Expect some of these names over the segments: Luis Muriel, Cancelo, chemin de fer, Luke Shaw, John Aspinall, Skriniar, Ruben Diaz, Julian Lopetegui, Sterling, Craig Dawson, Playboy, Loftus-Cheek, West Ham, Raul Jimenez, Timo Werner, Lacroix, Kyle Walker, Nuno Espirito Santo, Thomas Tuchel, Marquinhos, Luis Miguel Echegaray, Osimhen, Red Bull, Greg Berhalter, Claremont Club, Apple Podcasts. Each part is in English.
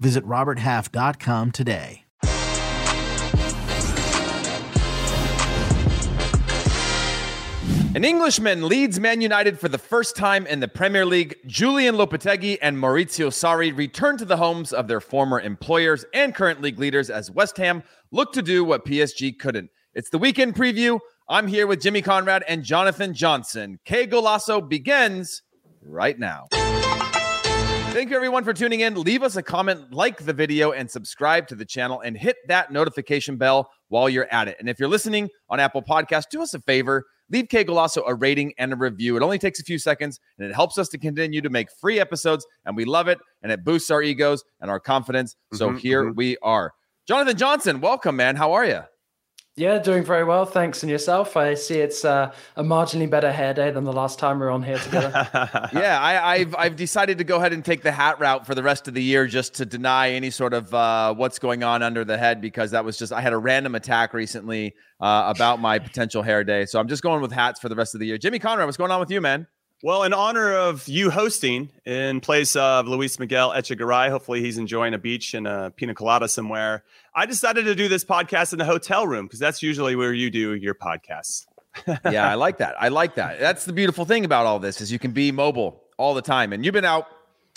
Visit roberthalf.com today. An Englishman leads Man United for the first time in the Premier League. Julian Lopetegui and Maurizio Sarri return to the homes of their former employers and current league leaders as West Ham look to do what PSG couldn't. It's the weekend preview. I'm here with Jimmy Conrad and Jonathan Johnson. Kay Golasso begins right now. Thank you everyone for tuning in. Leave us a comment, like the video, and subscribe to the channel, and hit that notification bell while you're at it. And if you're listening on Apple Podcasts, do us a favor. Leave Kay Golasso a rating and a review. It only takes a few seconds, and it helps us to continue to make free episodes, and we love it, and it boosts our egos and our confidence. So here we are. Jonathan Johnson, welcome, man. How are you? Yeah, doing very well. Thanks. And yourself? I see it's a marginally better hair day than the last time we were on here together. Yeah, I've decided to go ahead and take the hat route for the rest of the year just to deny any sort of what's going on under the head, because that was just, I had a random attack recently about my potential hair day. So I'm just going with hats for the rest of the year. Jimmy Conrad, what's going on with you, man? Well, in honor of you hosting in place of Luis Miguel Echegaray, hopefully he's enjoying a beach and a pina colada somewhere, I decided to do this podcast in the hotel room, because that's usually where you do your podcasts. Yeah, I like that. I like that. That's the beautiful thing about all this, is you can be mobile all the time. And you've been out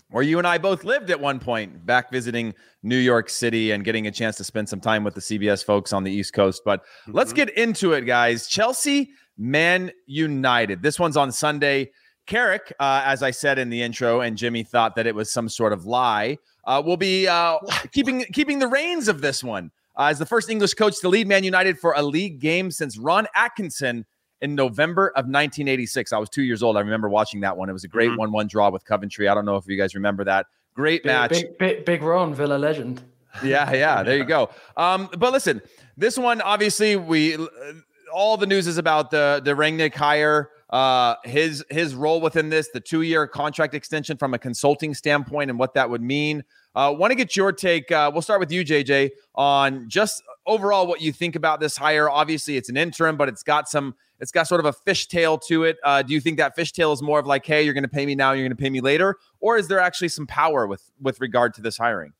where you and I both lived at one point, back visiting New York City and getting a chance to spend some time with the CBS folks on the East Coast. But let's get into it, guys. Chelsea, Man United. This one's on Sunday. Carrick, as I said in the intro, and Jimmy thought that it was some sort of lie, will be keeping the reins of this one as the first English coach to lead Man United for a league game since Ron Atkinson in November of 1986. I was 2 years old. I remember watching that one. It was a great 1-1 draw with Coventry. I don't know if you guys remember that. Great match. Big Ron, Villa legend. Yeah. There you go. But listen, this one, obviously, all the news is about the Rangnick hire. His role within this, the 2-year contract extension from a consulting standpoint and what that would mean. Want to get your take. We'll start with you, JJ, on just overall what you think about this hire. Obviously it's an interim, but it's got sort of a fishtail to it. Do you think that fishtail is more of like, hey, you're going to pay me now, you're going to pay me later? Or is there actually some power with regard to this hiring?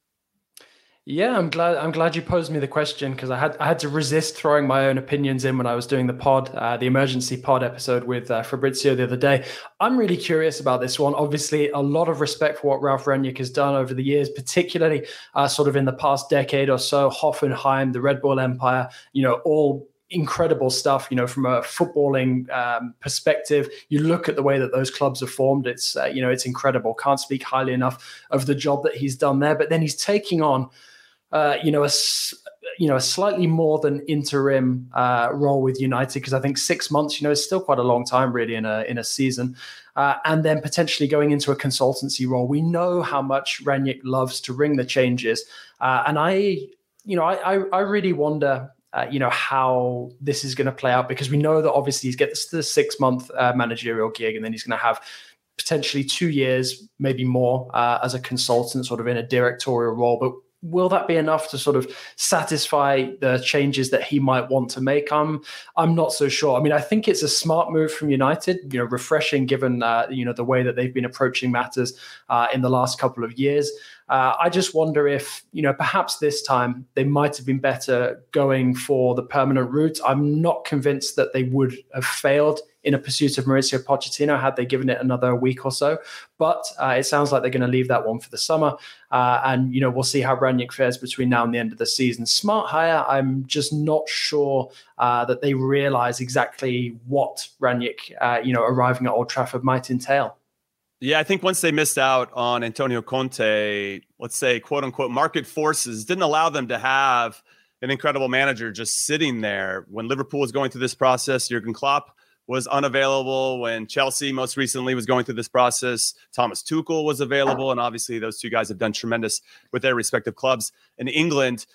Yeah, I'm glad you posed me the question, because I had to resist throwing my own opinions in when I was doing the pod, the emergency pod episode with Fabrizio the other day. I'm really curious about this one. Obviously, a lot of respect for what Ralf Rangnick has done over the years, particularly sort of in the past decade or so. Hoffenheim, the Red Bull Empire, all incredible stuff, from a footballing perspective. You look at the way that those clubs are formed. It's it's incredible. Can't speak highly enough of the job that he's done there. But then he's taking on a slightly more than interim role with United, because I think 6 months, is still quite a long time really in a season. And then potentially going into a consultancy role. We know how much Rangnick loves to ring the changes. And I really wonder, how this is going to play out, because we know that obviously he's gets the 6-month managerial gig, and then he's going to have potentially 2 years, maybe more, as a consultant, sort of in a directorial role. But will that be enough to sort of satisfy the changes that he might want to make? I'm not so sure. I mean, I think it's a smart move from United, refreshing given, the way that they've been approaching matters in the last couple of years. I just wonder if, perhaps this time they might have been better going for the permanent route. I'm not convinced that they would have failed in a pursuit of Mauricio Pochettino had they given it another week or so. But it sounds like they're going to leave that one for the summer. And, we'll see how Rangnick fares between now and the end of the season. Smart hire. I'm just not sure that they realize exactly what Rangnick, arriving at Old Trafford might entail. Yeah, I think once they missed out on Antonio Conte, let's say, quote unquote, market forces didn't allow them to have an incredible manager just sitting there. When Liverpool was going through this process, Jurgen Klopp was unavailable. When Chelsea most recently was going through this process, Thomas Tuchel was available. And obviously those two guys have done tremendous with their respective clubs in England.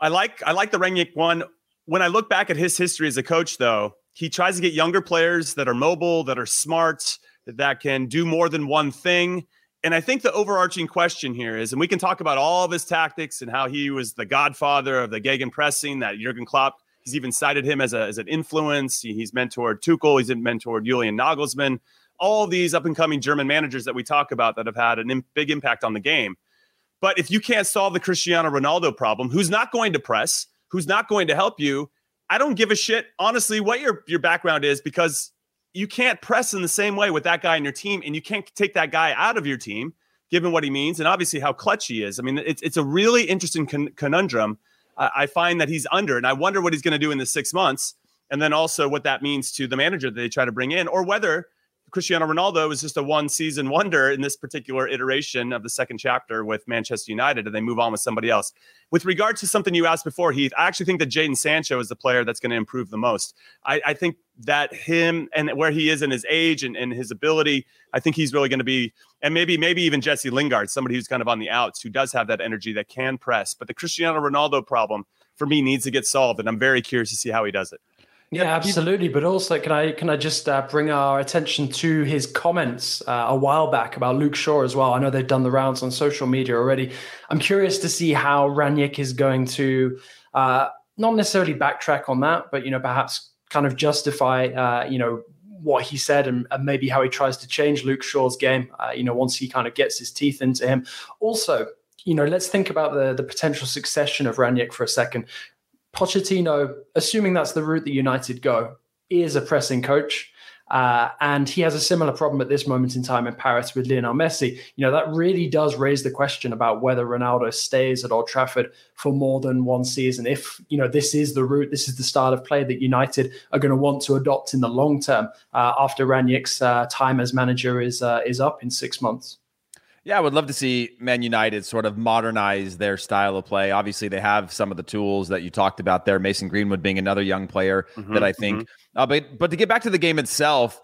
I like the Rangnick one. When I look back at his history as a coach, though, he tries to get younger players that are mobile, that are smart, that can do more than one thing. And I think the overarching question here is, and we can talk about all of his tactics and how he was the godfather of the gegenpressing, that Jurgen Klopp has even cited him as an influence. He's mentored Tuchel. He's mentored Julian Nagelsmann. All these up-and-coming German managers that we talk about that have had a big impact on the game. But if you can't solve the Cristiano Ronaldo problem, who's not going to press, who's not going to help you, I don't give a shit, honestly, what your background is, because you can't press in the same way with that guy in your team, and you can't take that guy out of your team, given what he means, and obviously how clutch he is. I mean, it's a really interesting conundrum I find that he's under, and I wonder what he's going to do in the 6 months, and then also what that means to the manager that they try to bring in, or whether Cristiano Ronaldo is just a one-season wonder in this particular iteration of the second chapter with Manchester United, and they move on with somebody else. With regard to something you asked before, Heath, I actually think that Jadon Sancho is the player that's going to improve the most. I think that him and where he is in his age and his ability, I think he's really going to be, and maybe even Jesse Lingard, somebody who's kind of on the outs, who does have that energy that can press. But the Cristiano Ronaldo problem, for me, needs to get solved, and I'm very curious to see how he does it. Yeah, absolutely. But also, can I just bring our attention to his comments a while back about Luke Shaw as well? I know they've done the rounds on social media already. I'm curious to see how Rangnick is going to not necessarily backtrack on that, but perhaps kind of justify what he said and maybe how he tries to change Luke Shaw's game. Once he kind of gets his teeth into him. Also, let's think about the potential succession of Rangnick for a second. Pochettino, assuming that's the route that United go, is a pressing coach. And he has a similar problem at this moment in time in Paris with Lionel Messi. That really does raise the question about whether Ronaldo stays at Old Trafford for more than one season. If, this is the route, this is the style of play that United are going to want to adopt in the long term after Rangnick's time as manager is up in 6 months. Yeah, I would love to see Man United sort of modernize their style of play. Obviously, they have some of the tools that you talked about there, Mason Greenwood being another young player that I think. But to get back to the game itself,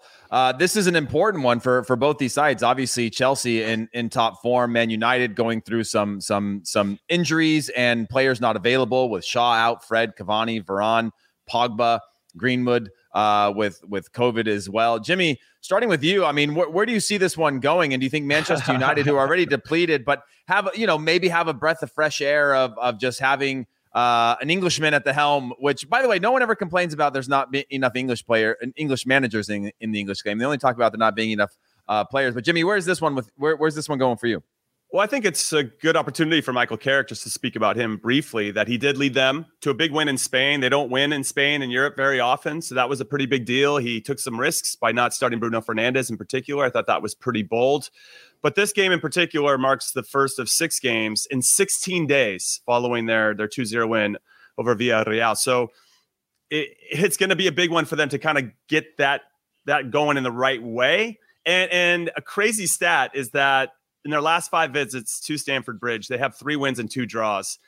this is an important one for both these sides. Obviously, Chelsea in top form, Man United going through some injuries and players not available with Shaw out, Fred, Cavani, Varane, Pogba, Greenwood with COVID as well. Jimmy, starting with you, I mean, where do you see this one going? And do you think Manchester United, who are already depleted, but have, maybe have a breath of fresh air of just having an Englishman at the helm, which, by the way, no one ever complains about there's not enough English managers in the English game. They only talk about there not being enough players. But Jimmy, where's this one going for you? Well, I think it's a good opportunity for Michael Carrick just to speak about him briefly, that he did lead them to a big win in Spain. They don't win in Spain and Europe very often, so that was a pretty big deal. He took some risks by not starting Bruno Fernandes in particular. I thought that was pretty bold. But this game in particular marks the first of 6 games in 16 days following their 2-0 win over Villarreal. So it's going to be a big one for them to kind of get that going in the right way. And a crazy stat is that in their last 5 visits to Stamford Bridge, they have 3 wins and 2 draws.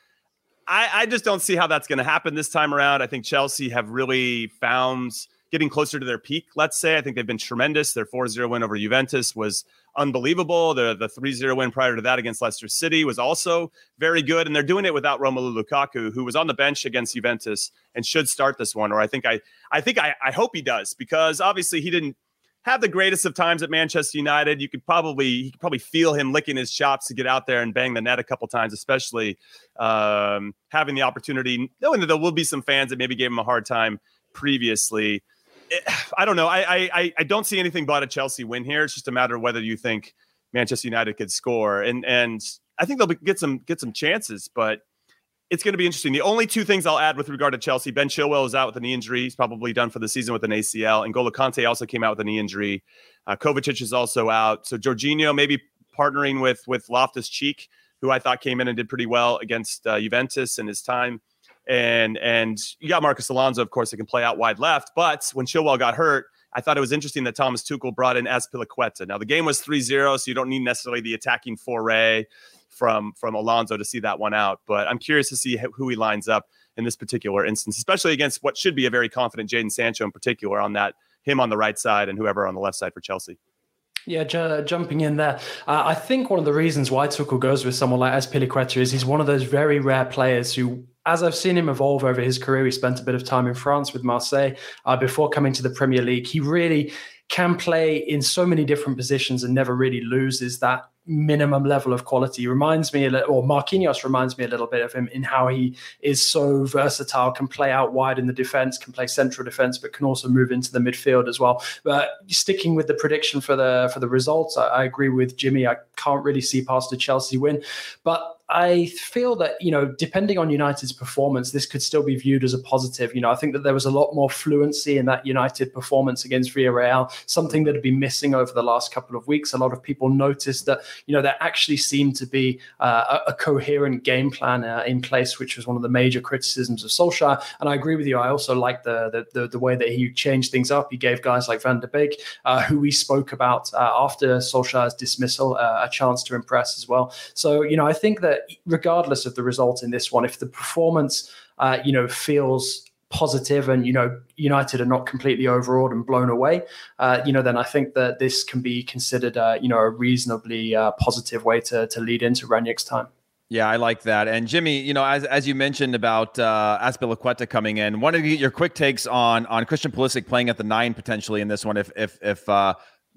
I just don't see how that's going to happen this time around. I think Chelsea have really found getting closer to their peak, let's say. I think they've been tremendous. Their 4-0 win over Juventus was unbelievable. The 3-0 win prior to that against Leicester City was also very good. And they're doing it without Romelu Lukaku, who was on the bench against Juventus and should start this one. Or I hope he does, because obviously he didn't have the greatest of times at Manchester United. You could probably feel him licking his chops to get out there and bang the net a couple times, especially having the opportunity, knowing that there will be some fans that maybe gave him a hard time previously. I don't know. I don't see anything but a Chelsea win here. It's just a matter of whether you think Manchester United could score, and I think they'll get some chances, but it's going to be interesting. The only 2 things I'll add with regard to Chelsea: Ben Chilwell is out with a knee injury. He's probably done for the season with an ACL. And N'Golo Kanté also came out with a knee injury. Kovacic is also out. So Jorginho maybe partnering with Loftus-Cheek, who I thought came in and did pretty well against Juventus in his time. And you got Marcos Alonso, of course, that can play out wide left. But when Chilwell got hurt, I thought it was interesting that Thomas Tuchel brought in Azpilicueta. Now, the game was 3-0, so you don't need necessarily the attacking foray from Alonso to see that one out, but I'm curious to see who he lines up in this particular instance, especially against what should be a very confident Jadon Sancho in particular, on that him on the right side and whoever on the left side for Chelsea. Yeah, jumping in there. I think one of the reasons why Tuchel goes with someone like Azpilicueta is he's one of those very rare players who, as I've seen him evolve over his career, he spent a bit of time in France with Marseille before coming to the Premier League. He really can play in so many different positions and never really loses that minimum level of quality. He reminds me, or Marquinhos reminds me a little bit of him in how he is so versatile, can play out wide in the defense, can play central defense, but can also move into the midfield as well. But sticking with the prediction for the results, I agree with Jimmy. I can't really see past a Chelsea win, but I feel that, you know, depending on United's performance, this could still be viewed as a positive. You know, I think that there was a lot more fluency in that United performance against Villarreal, something that had been missing over the last couple of weeks. A lot of people noticed that, you know, there actually seemed to be a coherent game plan in place, which was one of the major criticisms of Solskjaer. And I agree with you. I also like the way that he changed things up. He gave guys like Van de Beek, who we spoke about after Solskjaer's dismissal, a chance to impress as well. So, you know, I think that regardless of the result in this one, if the performance, you know, feels positive and, you know, United are not completely overawed and blown away, you know, then I think that this can be considered, you know, a reasonably positive way to lead into Rangnick's time. Yeah, I like that. And Jimmy, you know, as you mentioned about Azpilicueta coming in, wanted to get your quick takes on Christian Pulisic playing at the 9 potentially in this one, if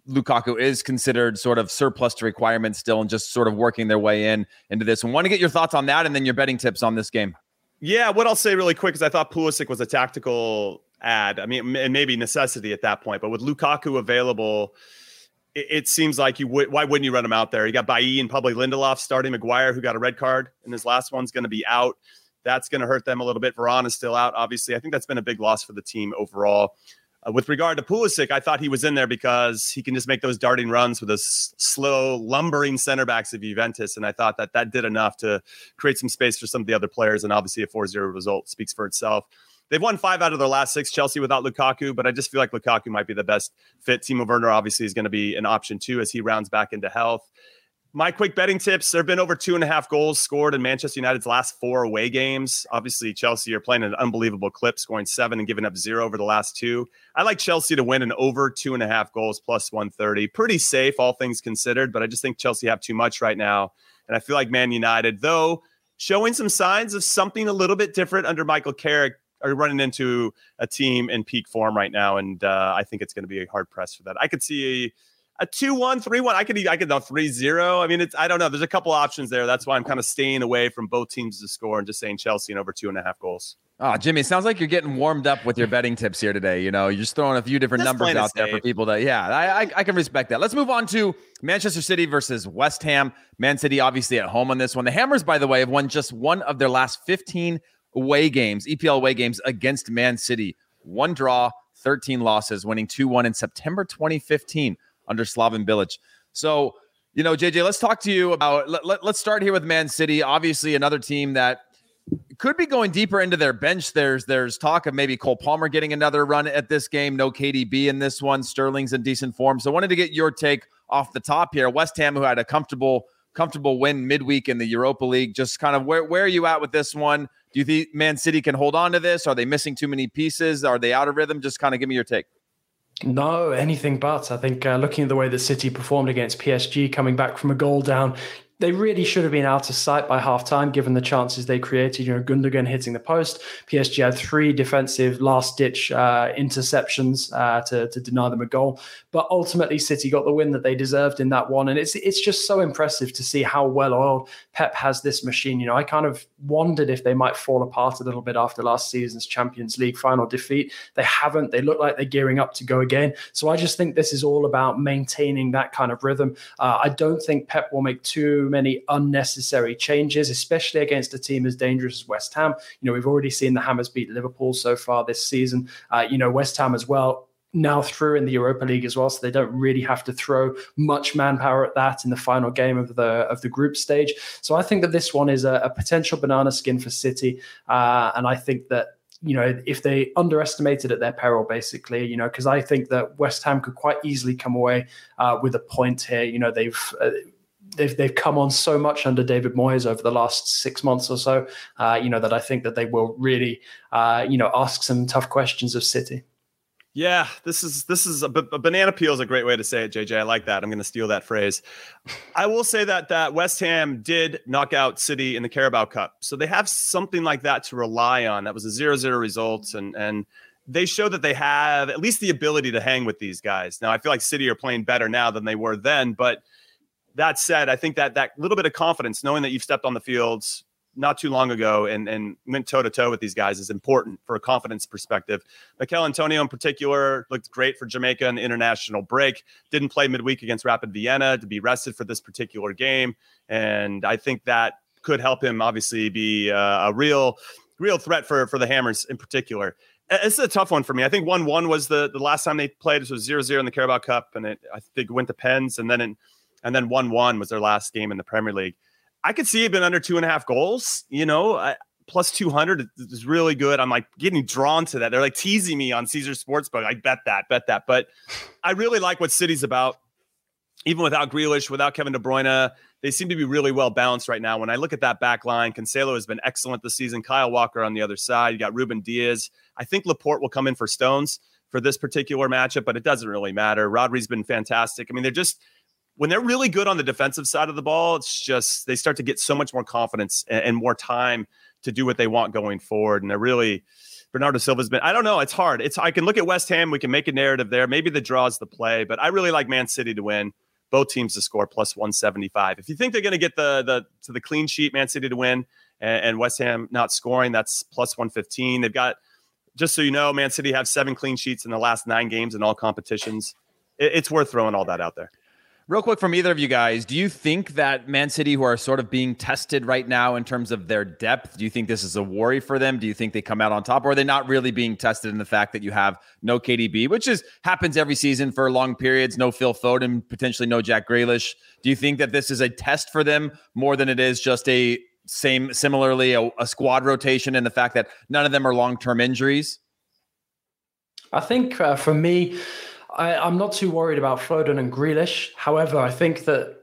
Lukaku is considered sort of surplus to requirements still and just sort of working their way into this. And want to get your thoughts on that and then your betting tips on this game. Yeah, what I'll say really quick is I thought Pulisic was a tactical ad. I mean, and maybe necessity at that point, but with Lukaku available, it seems like you would. Why wouldn't you run him out there? You got Bailly and probably Lindelof starting, Maguire, who got a red card, and his last one's going to be out. That's going to hurt them a little bit. Varane is still out, obviously. I think that's been a big loss for the team overall. With regard to Pulisic, I thought he was in there because he can just make those darting runs with those slow, lumbering center backs of Juventus, and I thought that did enough to create some space for some of the other players, and obviously a 4-0 result speaks for itself. They've won 5 out of their last 6, Chelsea, without Lukaku, but I just feel like Lukaku might be the best fit. Timo Werner obviously is going to be an option too as he rounds back into health. My quick betting tips, there have been over 2.5 goals scored in Manchester United's last 4 away games. Obviously, Chelsea are playing an unbelievable clip, scoring 7 and giving up 0 over the last 2. I like Chelsea to win an over 2.5 goals plus 130. Pretty safe, all things considered, but I just think Chelsea have too much right now. And I feel like Man United, though, showing some signs of something a little bit different under Michael Carrick, are running into a team in peak form right now. And I think it's going to be a hard press for that. I could see a 2-1, 3-1. I could know 3-0. I mean, I don't know. There's a couple options there. That's why I'm kind of staying away from both teams to score and just saying Chelsea in over 2.5 goals. Oh, Jimmy, it sounds like you're getting warmed up with your betting tips here today. You know, you're just throwing a few different numbers out there for people to, yeah, I can respect that. Let's move on to Manchester City versus West Ham. Man City, obviously at home on this one. The Hammers, by the way, have won just one of their last 15 away games, EPL away games against Man City. 1 draw, 13 losses, winning 2-1 in September 2015. Under Slaven Bilic. So, you know, JJ, let's talk to you about, let's start here with Man City. Obviously, another team that could be going deeper into their bench. There's talk of maybe Cole Palmer getting another run at this game. No KDB in this one. Sterling's in decent form. So I wanted to get your take off the top here. West Ham, who had a comfortable win midweek in the Europa League, just kind of where are you at with this one? Do you think Man City can hold on to this? Are they missing too many pieces? Are they out of rhythm? Just kind of give me your take. No, anything but. I think looking at the way that City performed against PSG, coming back from a goal down, they really should have been out of sight by halftime, given the chances they created. You know, Gundogan hitting the post. PSG had 3 defensive last-ditch interceptions to deny them a goal. But ultimately, City got the win that they deserved in that one. And it's just so impressive to see how well-oiled Pep has this machine. You know, I kind of wondered if they might fall apart a little bit after last season's Champions League final defeat. They haven't. They look like they're gearing up to go again. So I just think this is all about maintaining that kind of rhythm. I don't think Pep will make too many unnecessary changes, especially against a team as dangerous as West Ham. You know, we've already seen the Hammers beat Liverpool so far this season. You know, West Ham as well, now through in the Europa League as well, so they don't really have to throw much manpower at that in the final game of the group stage. So I think that this one is a potential banana skin for City, and I think that, you know, if they underestimated at their peril, basically, you know, because I think that West Ham could quite easily come away with a point here. You know, They've come on so much under David Moyes over the last 6 months or so, you know, that I think that they will really, you know, ask some tough questions of City. Yeah, this is a banana peel is a great way to say it, JJ. I like that. I'm going to steal that phrase. I will say that West Ham did knock out City in the Carabao Cup. So they have something like that to rely on. That was a 0-0 result. And they show that they have at least the ability to hang with these guys. Now, I feel like City are playing better now than they were then. But that said, I think that little bit of confidence, knowing that you've stepped on the fields not too long ago and went toe-to-toe with these guys, is important for a confidence perspective. Michail Antonio in particular looked great for Jamaica in the international break. Didn't play midweek against Rapid Vienna to be rested for this particular game. And I think that could help him obviously be a real threat for the Hammers in particular. This is a tough one for me. I think 1-1 was the last time they played. It was 0-0 in the Carabao Cup, and I think went to pens. And then 1-1 was their last game in the Premier League. I could see it been under 2.5 goals, plus 200 is really good. I'm like getting drawn to that. They're like teasing me on Caesar Sportsbook. I bet that. But I really like what City's about. Even without Grealish, without Kevin De Bruyne, they seem to be really well balanced right now. When I look at that back line, Cancelo has been excellent this season. Kyle Walker on the other side. You got Ruben Diaz. I think Laporte will come in for Stones for this particular matchup, but it doesn't really matter. Rodri's been fantastic. I mean, when they're really good on the defensive side of the ball, it's just they start to get so much more confidence and more time to do what they want going forward. And they're really – Bernardo Silva's been – I don't know. It's hard. I can look at West Ham. We can make a narrative there. Maybe the draw is the play. But I really like Man City to win, both teams to score, plus 175. If you think they're going to get the clean sheet, Man City to win, and West Ham not scoring, that's plus 115. They've got – just so you know, Man City have 7 clean sheets in the last 9 games in all competitions. It's worth throwing all that out there. Real quick from either of you guys, do you think that Man City, who are sort of being tested right now in terms of their depth, do you think this is a worry for them? Do you think they come out on top, or are they not really being tested in the fact that you have no KDB, which happens every season for long periods, no Phil Foden, potentially no Jack Grealish? Do you think that this is a test for them more than it is just a squad rotation and the fact that none of them are long-term injuries? I think for me, I'm not too worried about Foden and Grealish. However, I think that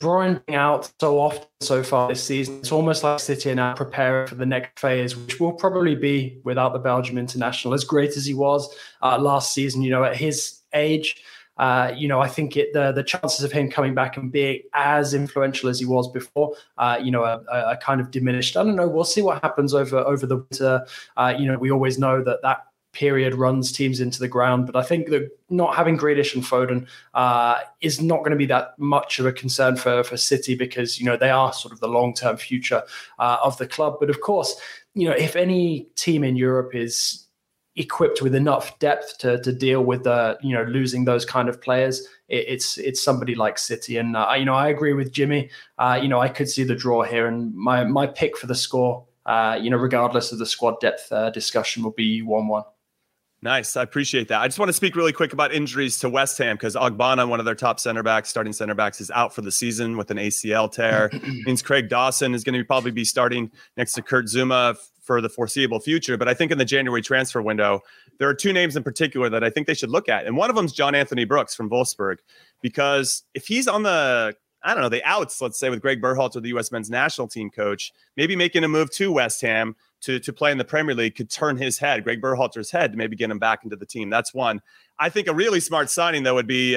Bruyne being out so often so far this season, it's almost like City are now preparing for the next phase, which will probably be without the Belgium international. As great as he was last season, at his age, I think the chances of him coming back and being as influential as he was before, are kind of diminished. I don't know. We'll see what happens over the winter. We always know that period runs teams into the ground, but I think that not having Grealish and Foden is not going to be that much of a concern for City because they are sort of the long-term future of the club. But of course, if any team in Europe is equipped with enough depth to deal with losing those kind of players, it's somebody like City. And I agree with Jimmy. I could see the draw here, and my pick for the score, regardless of the squad depth discussion, will be 1-1. Nice. I appreciate that. I just want to speak really quick about injuries to West Ham because Ogbonna, one of their top starting center backs, is out for the season with an ACL tear. Means Craig Dawson is going to probably be starting next to Kurt Zouma for the foreseeable future. But I think in the January transfer window, there are 2 names in particular that I think they should look at. And one of them is John Anthony Brooks from Wolfsburg, because if he's on the outs, let's say, with Greg Berhalter, the U.S. men's national team coach, maybe making a move to West Ham to play in the Premier League could turn his head, Greg Berhalter's head, to maybe get him back into the team. That's one. I think a really smart signing, though, would be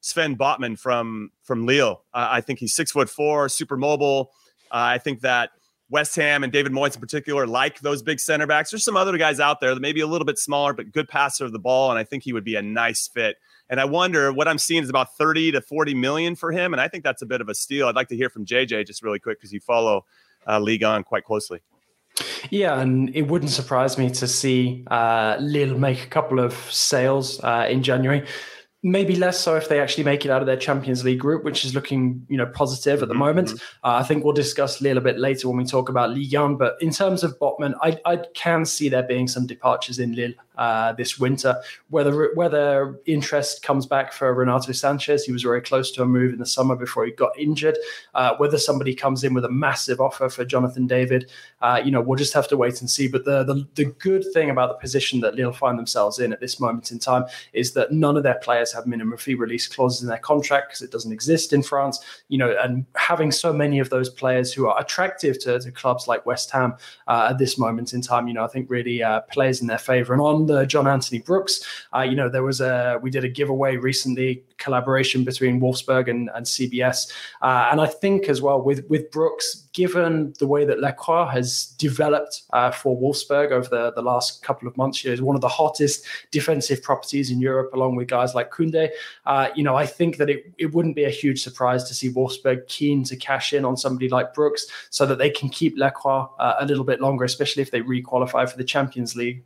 Sven Botman from Lille. I think he's 6'4", super mobile. I think that West Ham and David Moyes in particular like those big center backs. There's some other guys out there that may be a little bit smaller, but good passer of the ball, and I think he would be a nice fit. And I wonder, what I'm seeing is about 30 to 40 million for him, and I think that's a bit of a steal. I'd like to hear from JJ just really quick because you follow Ligue 1 quite closely. Yeah, and it wouldn't surprise me to see Lille make a couple of sales in January. Maybe less so if they actually make it out of their Champions League group, which is looking, positive at the moment. I think we'll discuss Lille a bit later when we talk about Ligue 1. But in terms of Botman, I can see there being some departures in Lille this winter. Whether interest comes back for Renato Sanchez, he was very close to a move in the summer before he got injured. Whether somebody comes in with a massive offer for Jonathan David, we'll just have to wait and see. But the good thing about the position that Lille find themselves in at this moment in time is that none of their players have minimum fee release clauses in their contract because it doesn't exist in France, and having so many of those players who are attractive to clubs like West Ham at this moment in time, I think really plays in their favor. And on under John Anthony Brooks. There was we did a giveaway recently, collaboration between Wolfsburg and CBS. And I think as well with Brooks, given the way that Lacroix has developed for Wolfsburg over the last couple of months, is one of the hottest defensive properties in Europe, along with guys like Koundé. I think that it wouldn't be a huge surprise to see Wolfsburg keen to cash in on somebody like Brooks so that they can keep Lacroix a little bit longer, especially if they re-qualify for the Champions League.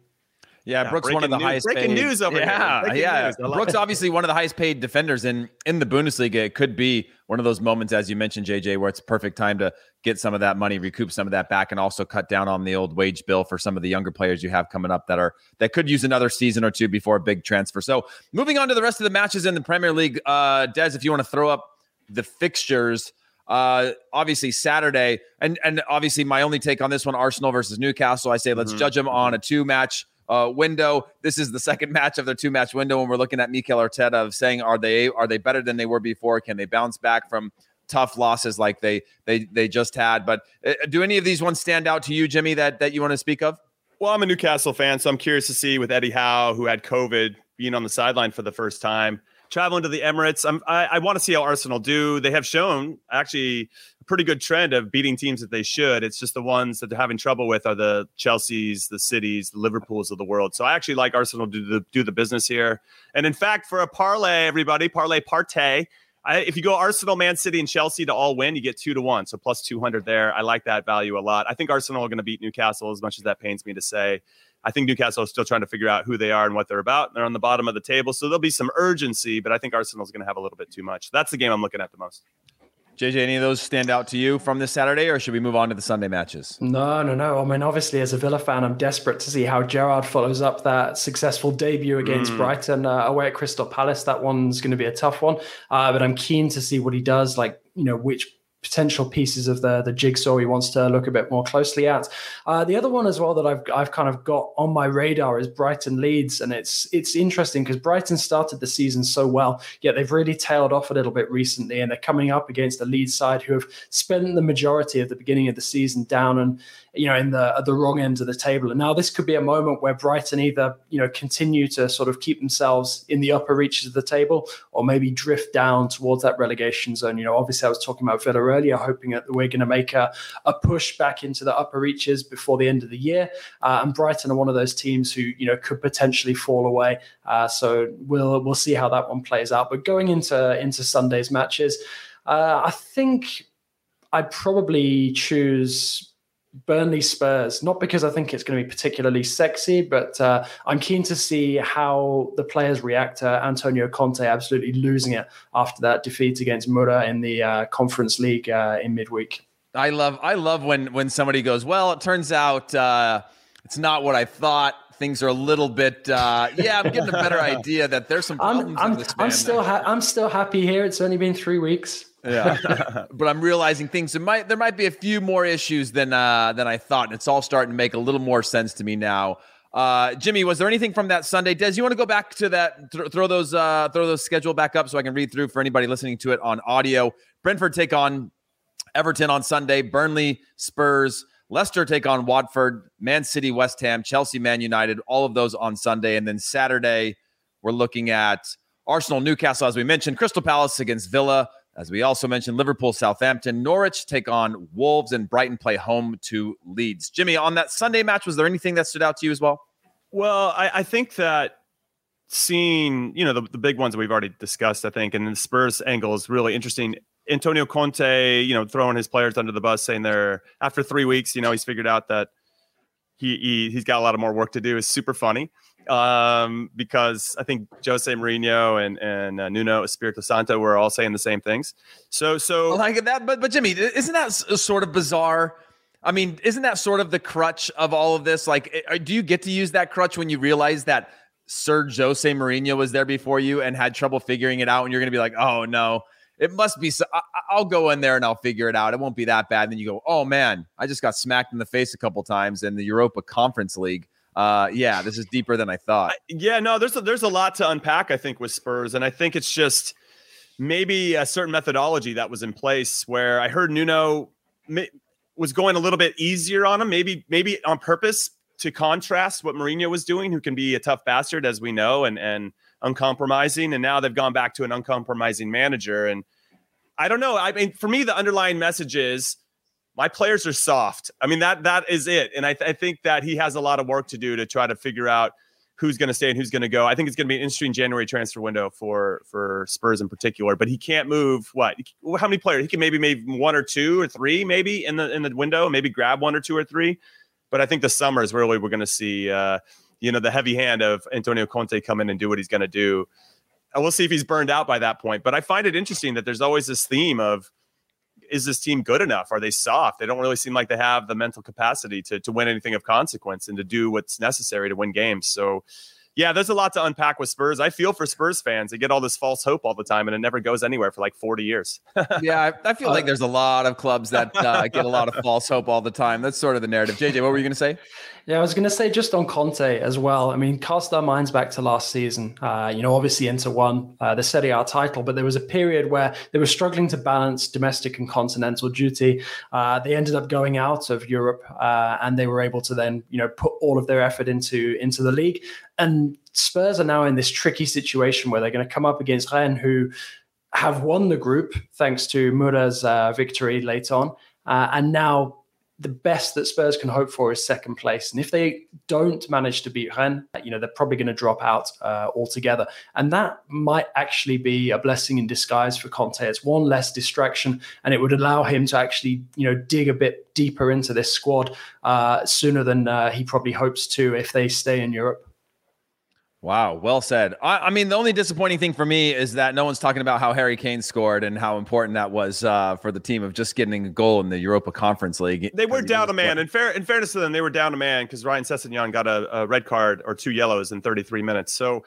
Yeah, Brooks, one of the highest paid. Breaking news over here. Yeah, Brooks, obviously one of the highest paid defenders in the Bundesliga. It could be one of those moments, as you mentioned, JJ, where it's perfect time to get some of that money, recoup some of that back, and also cut down on the old wage bill for some of the younger players you have coming up that could use another season or two before a big transfer. So moving on to the rest of the matches in the Premier League, Des, if you want to throw up the fixtures. Obviously Saturday, and obviously my only take on this one, Arsenal versus Newcastle. I say let's judge them on a two-match window. This is the second match of their two-match window, and we're looking at Mikel Arteta of saying, are they better than they were before? Can they bounce back from tough losses like they just had? But do any of these ones stand out to you, Jimmy, that you want to speak of? Well, I'm a Newcastle fan, so I'm curious to see with Eddie Howe, who had COVID, being on the sideline for the first time, traveling to the Emirates. I want to see how Arsenal do. They have shown actually a pretty good trend of beating teams that they should. It's just the ones that they're having trouble with are the Chelseas, the Cities, the Liverpools of the world. So I actually like Arsenal to do the business here. And in fact, for a parlay, everybody, Partey. If you go Arsenal, Man City, and Chelsea to all win, you get 2-1. So plus 200 there. I like that value a lot. I think Arsenal are going to beat Newcastle, as much as that pains me to say. I think Newcastle is still trying to figure out who they are and what they're about. They're on the bottom of the table, so there'll be some urgency, but I think Arsenal's going to have a little bit too much. That's the game I'm looking at the most. JJ, any of those stand out to you from this Saturday, or should we move on to the Sunday matches? No. I mean, obviously, as a Villa fan, I'm desperate to see how Gerrard follows up that successful debut against Brighton away at Crystal Palace. That one's going to be a tough one, but I'm keen to see what he does, which potential pieces of the jigsaw he wants to look a bit more closely at. The other one as well that I've kind of got on my radar is Brighton Leeds, and it's interesting because Brighton started the season so well, yet they've really tailed off a little bit recently, and they're coming up against the Leeds side who have spent the majority of the beginning of the season down and in the wrong end of the table. And now this could be a moment where Brighton either continue to sort of keep themselves in the upper reaches of the table, or maybe drift down towards that relegation zone. Obviously I was talking about Villa earlier, hoping that we're going to make a push back into the upper reaches before the end of the year. And Brighton are one of those teams who could potentially fall away. So we'll see how that one plays out. But going into Sunday's matches, I think I'd probably choose Burnley Spurs, not because I think it's going to be particularly sexy, but I'm keen to see how the players react to Antonio Conte absolutely losing it after that defeat against Mura in the Conference League in midweek. I love when somebody goes, well, it turns out it's not what I thought. Things are a little bit, I'm getting a better idea that there's some problems. I'm still happy here. It's only been 3 weeks. Yeah, but I'm realizing things. There might be a few more issues than I thought, and it's all starting to make a little more sense to me now. Jimmy, was there anything from that Sunday? Des, you want to go back to that? Throw those schedule back up so I can read through for anybody listening to it on audio. Brentford take on Everton on Sunday. Burnley, Spurs. Leicester take on Watford. Man City, West Ham. Chelsea, Man United. All of those on Sunday, and then Saturday we're looking at Arsenal, Newcastle, as we mentioned. Crystal Palace against Villa. As we also mentioned, Liverpool, Southampton, Norwich take on Wolves, and Brighton play home to Leeds. Jimmy, on that Sunday match, was there anything that stood out to you as well? Well, I think that seeing, the big ones that we've already discussed, I think, and the Spurs angle is really interesting. Antonio Conte, throwing his players under the bus, saying they're after 3 weeks, he's figured out that he's got a lot of more work to do, is super funny. Because I think Jose Mourinho and Nuno Espirito Santo were all saying the same things. So like that, but Jimmy, isn't that sort of bizarre? I mean, isn't that sort of the crutch of all of this? Like, do you get to use that crutch when you realize that Sir Jose Mourinho was there before you and had trouble figuring it out, and you're going to be like, oh no, it must be. So I'll go in there and I'll figure it out. It won't be that bad. And then you go, oh man, I just got smacked in the face a couple times in the Europa Conference League. This is deeper than I thought. There's a lot to unpack, I think, with Spurs. And I think it's just maybe a certain methodology that was in place where I heard Nuno was going a little bit easier on him, maybe on purpose, to contrast what Mourinho was doing, who can be a tough bastard, as we know, and uncompromising. And now they've gone back to an uncompromising manager. And I don't know. I mean, for me, the underlying message is my players are soft. I mean, that is it. And I think that he has a lot of work to do to try to figure out who's going to stay and who's going to go. I think it's going to be an interesting January transfer window for Spurs in particular, but he can't move what? How many players? He can maybe one or two or three maybe in the window, maybe grab one or two or three. But I think the summer is really we're going to see the heavy hand of Antonio Conte come in and do what he's going to do. And we'll see if he's burned out by that point. But I find it interesting that there's always this theme of, is this team good enough? Are they soft? They don't really seem like they have the mental capacity to win anything of consequence and to do what's necessary to win games. So, yeah, there's a lot to unpack with Spurs. I feel for Spurs fans. They get all this false hope all the time, and it never goes anywhere for like 40 years. Yeah, I feel like there's a lot of clubs that get a lot of false hope all the time. That's sort of the narrative. JJ, what were you going to say? Yeah, I was going to say just on Conte as well. I mean, cast our minds back to last season. Obviously Inter won the Serie A title, but there was a period where they were struggling to balance domestic and continental duty. They ended up going out of Europe, and they were able to then, put all of their effort into the league. And Spurs are now in this tricky situation where they're going to come up against Rennes, who have won the group thanks to Moura's victory late on, and now the best that Spurs can hope for is second place. And if they don't manage to beat Rennes, they're probably going to drop out altogether. And that might actually be a blessing in disguise for Conte. It's one less distraction, and it would allow him to actually, dig a bit deeper into this squad sooner than he probably hopes to if they stay in Europe. Wow. Well said. I mean, the only disappointing thing for me is that no one's talking about how Harry Kane scored and how important that was for the team of just getting a goal in the Europa Conference League. They were down a man. In fairness to them, they were down a man because Ryan Sessegnon got a red card or two yellows in 33 minutes. So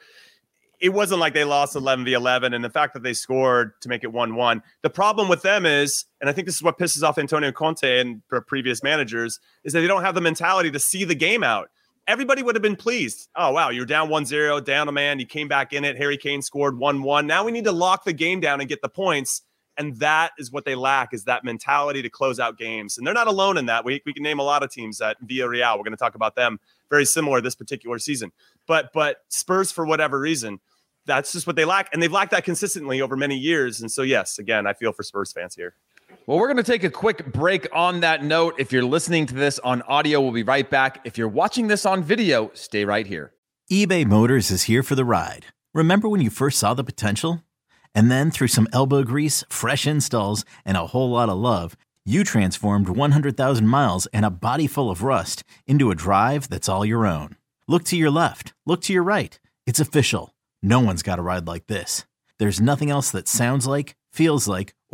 it wasn't like they lost 11-11. And the fact that they scored to make it 1-1. The problem with them is, and I think this is what pisses off Antonio Conte and previous managers, is that they don't have the mentality to see the game out. Everybody would have been pleased. Oh, wow, you're down 1-0, down a man. You came back in it. Harry Kane scored 1-1. Now we need to lock the game down and get the points. And that is what they lack, is that mentality to close out games. And they're not alone in that. We can name a lot of teams that Villarreal. We're going to talk about them. Very similar this particular season. But Spurs, for whatever reason, that's just what they lack. And they've lacked that consistently over many years. And so, yes, again, I feel for Spurs fans here. Well, we're going to take a quick break on that note. If you're listening to this on audio, we'll be right back. If you're watching this on video, stay right here. eBay Motors is here for the ride. Remember when you first saw the potential? And then through some elbow grease, fresh installs, and a whole lot of love, you transformed 100,000 miles and a body full of rust into a drive that's all your own. Look to your left. Look to your right. It's official. No one's got a ride like this. There's nothing else that sounds like, feels like,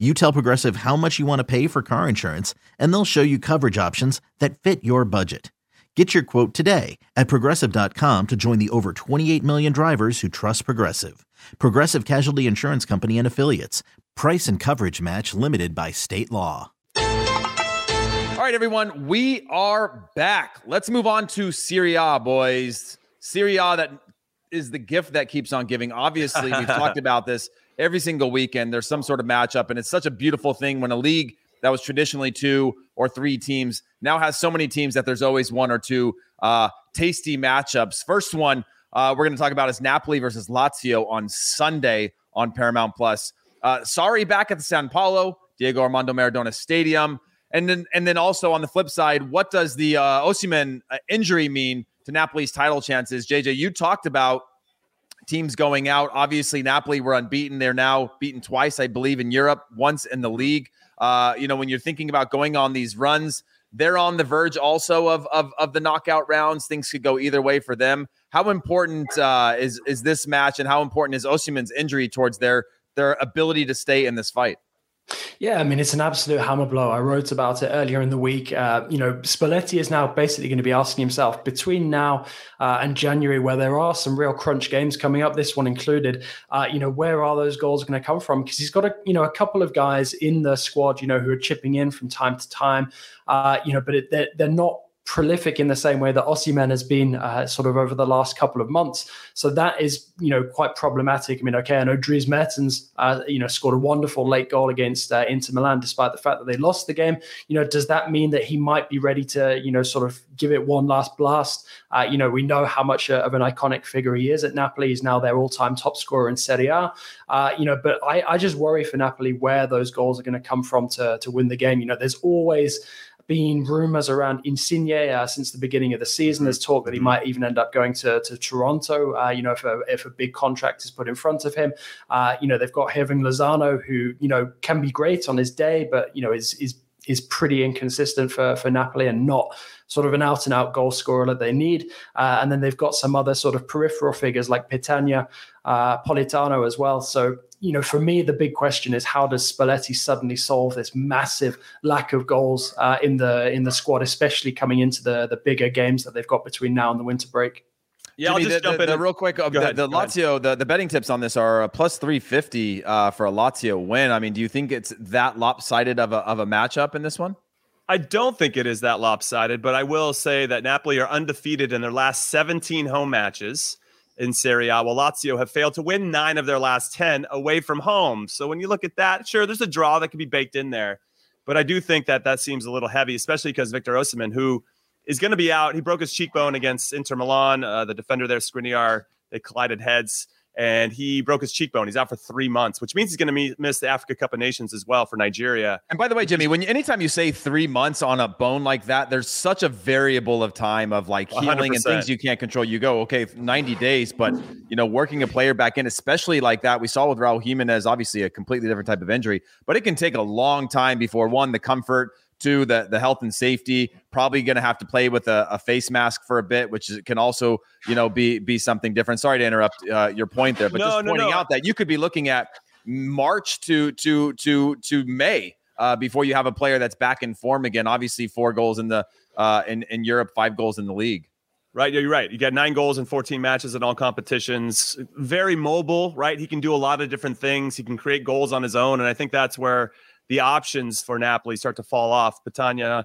You tell Progressive how much you want to pay for car insurance, and they'll show you coverage options that fit your budget. Get your quote today at Progressive.com to join the over 28 million drivers who trust Progressive. Progressive Casualty Insurance Company and Affiliates. Price and coverage match limited by state law. All right, everyone, we are back. Let's move on to Serie A, boys. Serie A, that is the gift that keeps on giving. Obviously, we've talked about this. Every single weekend, there's some sort of matchup, and it's such a beautiful thing when a league that was traditionally 2 or 3 teams now has so many teams that there's always 1 or 2 tasty matchups. First one we're going to talk about is Napoli versus Lazio on Sunday on Paramount+. Sarri back at the San Paolo, Diego Armando Maradona Stadium. And then also on the flip side, what does the Osimhen injury mean to Napoli's title chances? JJ, you talked about teams going out. Obviously, Napoli were unbeaten. They're now beaten twice, I believe, in Europe, once in the league. When you're thinking about going on these runs, they're on the verge also of the knockout rounds. Things could go either way for them. How important is this match, and how important is Osimhen's injury towards their ability to stay in this fight? Yeah, I mean, it's an absolute hammer blow. I wrote about it earlier in the week. Spalletti is now basically going to be asking himself between now and January, where there are some real crunch games coming up, this one included, where are those goals going to come from? Because he's got a couple of guys in the squad, who are chipping in from time to time, but they're not prolific in the same way that Osimhen has been sort of over the last couple of months. So that is, quite problematic. I mean, okay, I know Dries Mertens, scored a wonderful late goal against Inter Milan, despite the fact that they lost the game. Does that mean that he might be ready to, sort of give it one last blast? We know how much of an iconic figure he is at Napoli. He's now their all-time top scorer in Serie A. But I just worry for Napoli where those goals are going to come from to win the game. There's always been rumors around Insigne since the beginning of the season. There's talk that he might even end up going to Toronto, if a big contract is put in front of him. They've got Irving Lozano, who, can be great on his day, but, is pretty inconsistent for Napoli and not sort of an out-and-out goal scorer that they need. And then they've got some other sort of peripheral figures like Petagna, Politano as well. So, for me, the big question is, how does Spalletti suddenly solve this massive lack of goals in the squad, especially coming into the bigger games that they've got between now and the winter break? Yeah, Jimmy, I'll just jump in. Real quick, the Lazio, the betting tips on this are plus 350 for a Lazio win. I mean, do you think it's that lopsided of a matchup in this one? I don't think it is that lopsided, but I will say that Napoli are undefeated in their last 17 home matches in Serie A, while Lazio have failed to win 9 of their last 10 away from home. So when you look at that, sure, there's a draw that can be baked in there. But I do think that seems a little heavy, especially because Victor Osimhen, who is going to be out, he broke his cheekbone against Inter Milan. The defender there, Skriniar, they collided heads, and he broke his cheekbone. He's out for 3 months, which means he's going to miss the Africa Cup of Nations as well for Nigeria. And by the way, Jimmy, anytime you say 3 months on a bone like that, there's such a variable of time of like healing 100%. And things you can't control. You go, okay, 90 days, but working a player back in, especially like that, we saw with Raul Jimenez, obviously a completely different type of injury, but it can take a long time before, one, the comfort, two, the health and safety, probably going to have to play with a face mask for a bit, which can also, be something different. Sorry to interrupt your point there, but out that you could be looking at March to May before you have a player that's back in form again. Obviously 4 goals in the in Europe, 5 goals in the league. Right. Yeah, you're right. You got 9 goals in 14 matches in all competitions. Very mobile, right? He can do a lot of different things. He can create goals on his own. And I think that's where the options for Napoli start to fall off. Petagna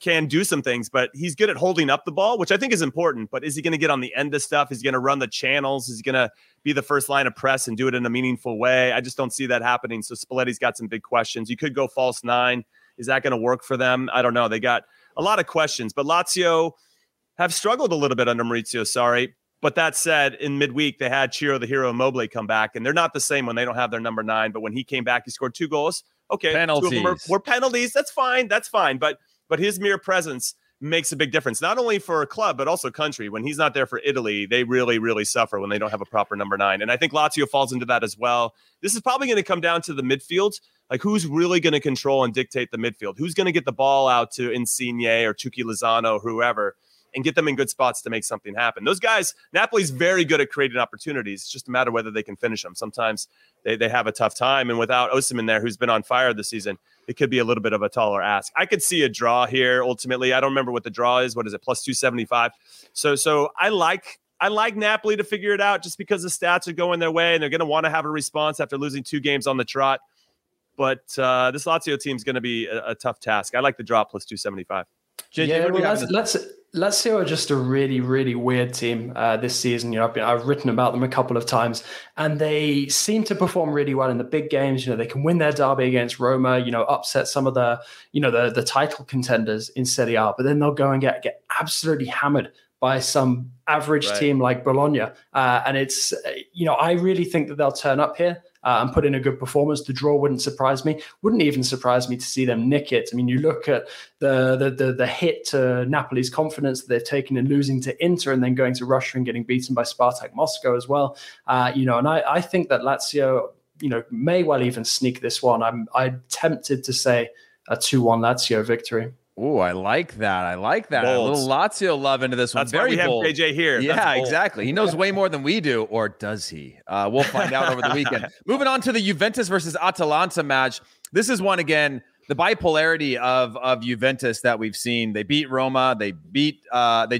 can do some things, but he's good at holding up the ball, which I think is important. But is he going to get on the end of stuff? Is he going to run the channels? Is he going to be the first line of press and do it in a meaningful way? I just don't see that happening. So Spalletti's got some big questions. You could go false 9. Is that going to work for them? I don't know. They got a lot of questions. But Lazio have struggled a little bit under Maurizio Sarri. But that said, in midweek, they had Ciro the Hero Immobile come back, and they're not the same when they don't have their number 9. But when he came back, he scored 2 goals. Okay, penalties. 2 of them were penalties. That's fine. But his mere presence makes a big difference, not only for a club, but also country. When he's not there for Italy, they really, really suffer when they don't have a proper number 9. And I think Lazio falls into that as well. This is probably going to come down to the midfield. Like, who's really going to control and dictate the midfield? Who's going to get the ball out to Insigne or Chucky Lozano, whoever, and get them in good spots to make something happen? Those guys, Napoli's very good at creating opportunities. It's just a matter of whether they can finish them. Sometimes they have a tough time. And without Osimhen there, who's been on fire this season, it could be a little bit of a taller ask. I could see a draw here, ultimately. I don't remember what the draw is. What is it? Plus 275. So I like Napoli to figure it out just because the stats are going their way, and they're going to want to have a response after losing 2 games on the trot. But this Lazio team is going to be a tough task. I like the draw plus 275. JJ, yeah, Lazio are just a really, really weird team this season. I've written about them a couple of times, and they seem to perform really well in the big games. They can win their derby against Roma, upset some of the title contenders in Serie A, but then they'll go and get absolutely hammered by some average team like Bologna. And it's, I really think that they'll turn up here. and put in a good performance. The draw wouldn't surprise me. Wouldn't even surprise me to see them nick it. I mean, you look at the hit to Napoli's confidence that they've taken in losing to Inter and then going to Russia and getting beaten by Spartak Moscow as well. And I think that Lazio, may well even sneak this one. I'm tempted to say a 2-1 Lazio victory. Oh, I like that. Bold. A little Lazio love into this one. That's very bold. That's why we have KJ here. Yeah, exactly. He knows way more than we do, or does he? We'll find out over the weekend. Moving on to the Juventus versus Atalanta match. This is one, again, the bipolarity of Juventus that we've seen. They beat Roma. They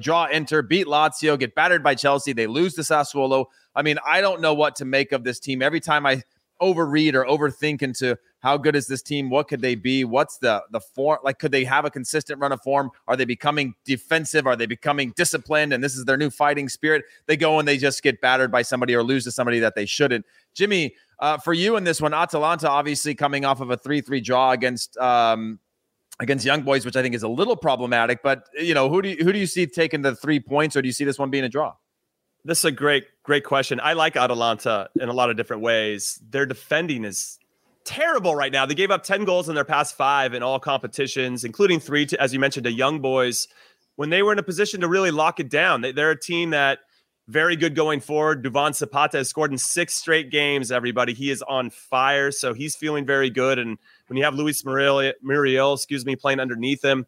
draw Inter, beat Lazio, get battered by Chelsea. They lose to Sassuolo. I mean, I don't know what to make of this team. Every time I overread or overthink into how good is this team? What could they be? What's the form? Like, could they have a consistent run of form? Are they becoming defensive? Are they becoming disciplined? And this is their new fighting spirit. They go and they just get battered by somebody or lose to somebody that they shouldn't. Jimmy, for you in this one, Atalanta obviously coming off of a 3-3 draw against Young Boys, which I think is a little problematic. But who do you see taking the 3 points, or do you see this one being a draw? This is a great question. I like Atalanta in a lot of different ways. Their defending is terrible right now. They gave up 10 goals in their past 5 in all competitions, including 3, as you mentioned, to Young Boys, when they were in a position to really lock it down. They're a team that very good going forward. Duvan Zapata has scored in 6 straight games, everybody. He is on fire, so he's feeling very good. And when you have Luis Muriel, playing underneath him,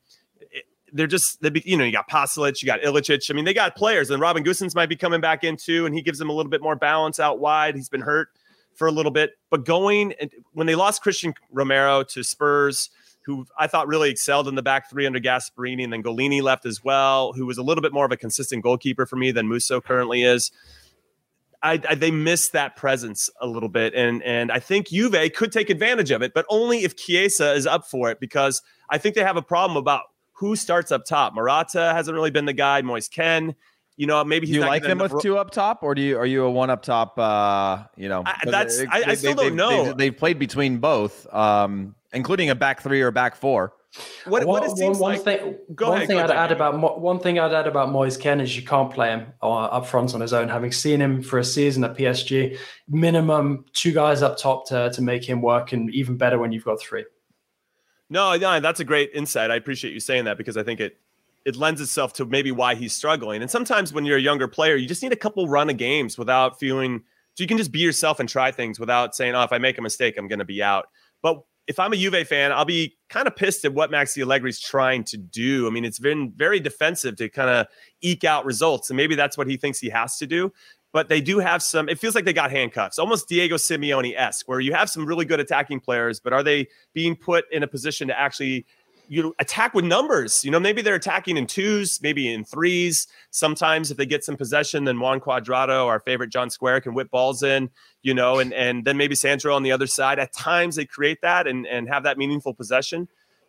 you got Pasalic, you got Ilicic. I mean, they got players, and Robin Gosens might be coming back in too, and he gives them a little bit more balance out wide. He's been hurt for a little bit, but when they lost Christian Romero to Spurs, who I thought really excelled in the back three under Gasperini, and then Golini left as well, who was a little bit more of a consistent goalkeeper for me than Musso currently is. They missed that presence a little bit, and I think Juve could take advantage of it, but only if Chiesa is up for it, because I think they have a problem about who starts up top. Morata hasn't really been the guy. Moise Kean, maybe he's. Do you like them with two up top, or are you a one up top? I still don't know. They've played between both, including a back three or a back four. One thing I'd add about Moise Kean is you can't play him up front on his own. Having seen him for a season at PSG, minimum 2 guys up top to make him work, and even better when you've got 3. No, that's a great insight. I appreciate you saying that, because I think it lends itself to maybe why he's struggling. And sometimes when you're a younger player, you just need a couple run of games without feeling, so you can just be yourself and try things without saying, if I make a mistake, I'm going to be out. But if I'm a Juve fan, I'll be kind of pissed at what Maxi Allegri's trying to do. I mean, it's been very defensive to kind of eke out results, and maybe that's what he thinks he has to do. But they do have some, it feels like they got handcuffs, almost Diego Simeone-esque, where you have some really good attacking players, but are they being put in a position to actually attack with numbers? Maybe they're attacking in 2s, maybe in 3s. Sometimes if they get some possession, then Juan Cuadrado, our favorite John Square, can whip balls in, and then maybe Sandro on the other side. At times they create that and have that meaningful possession.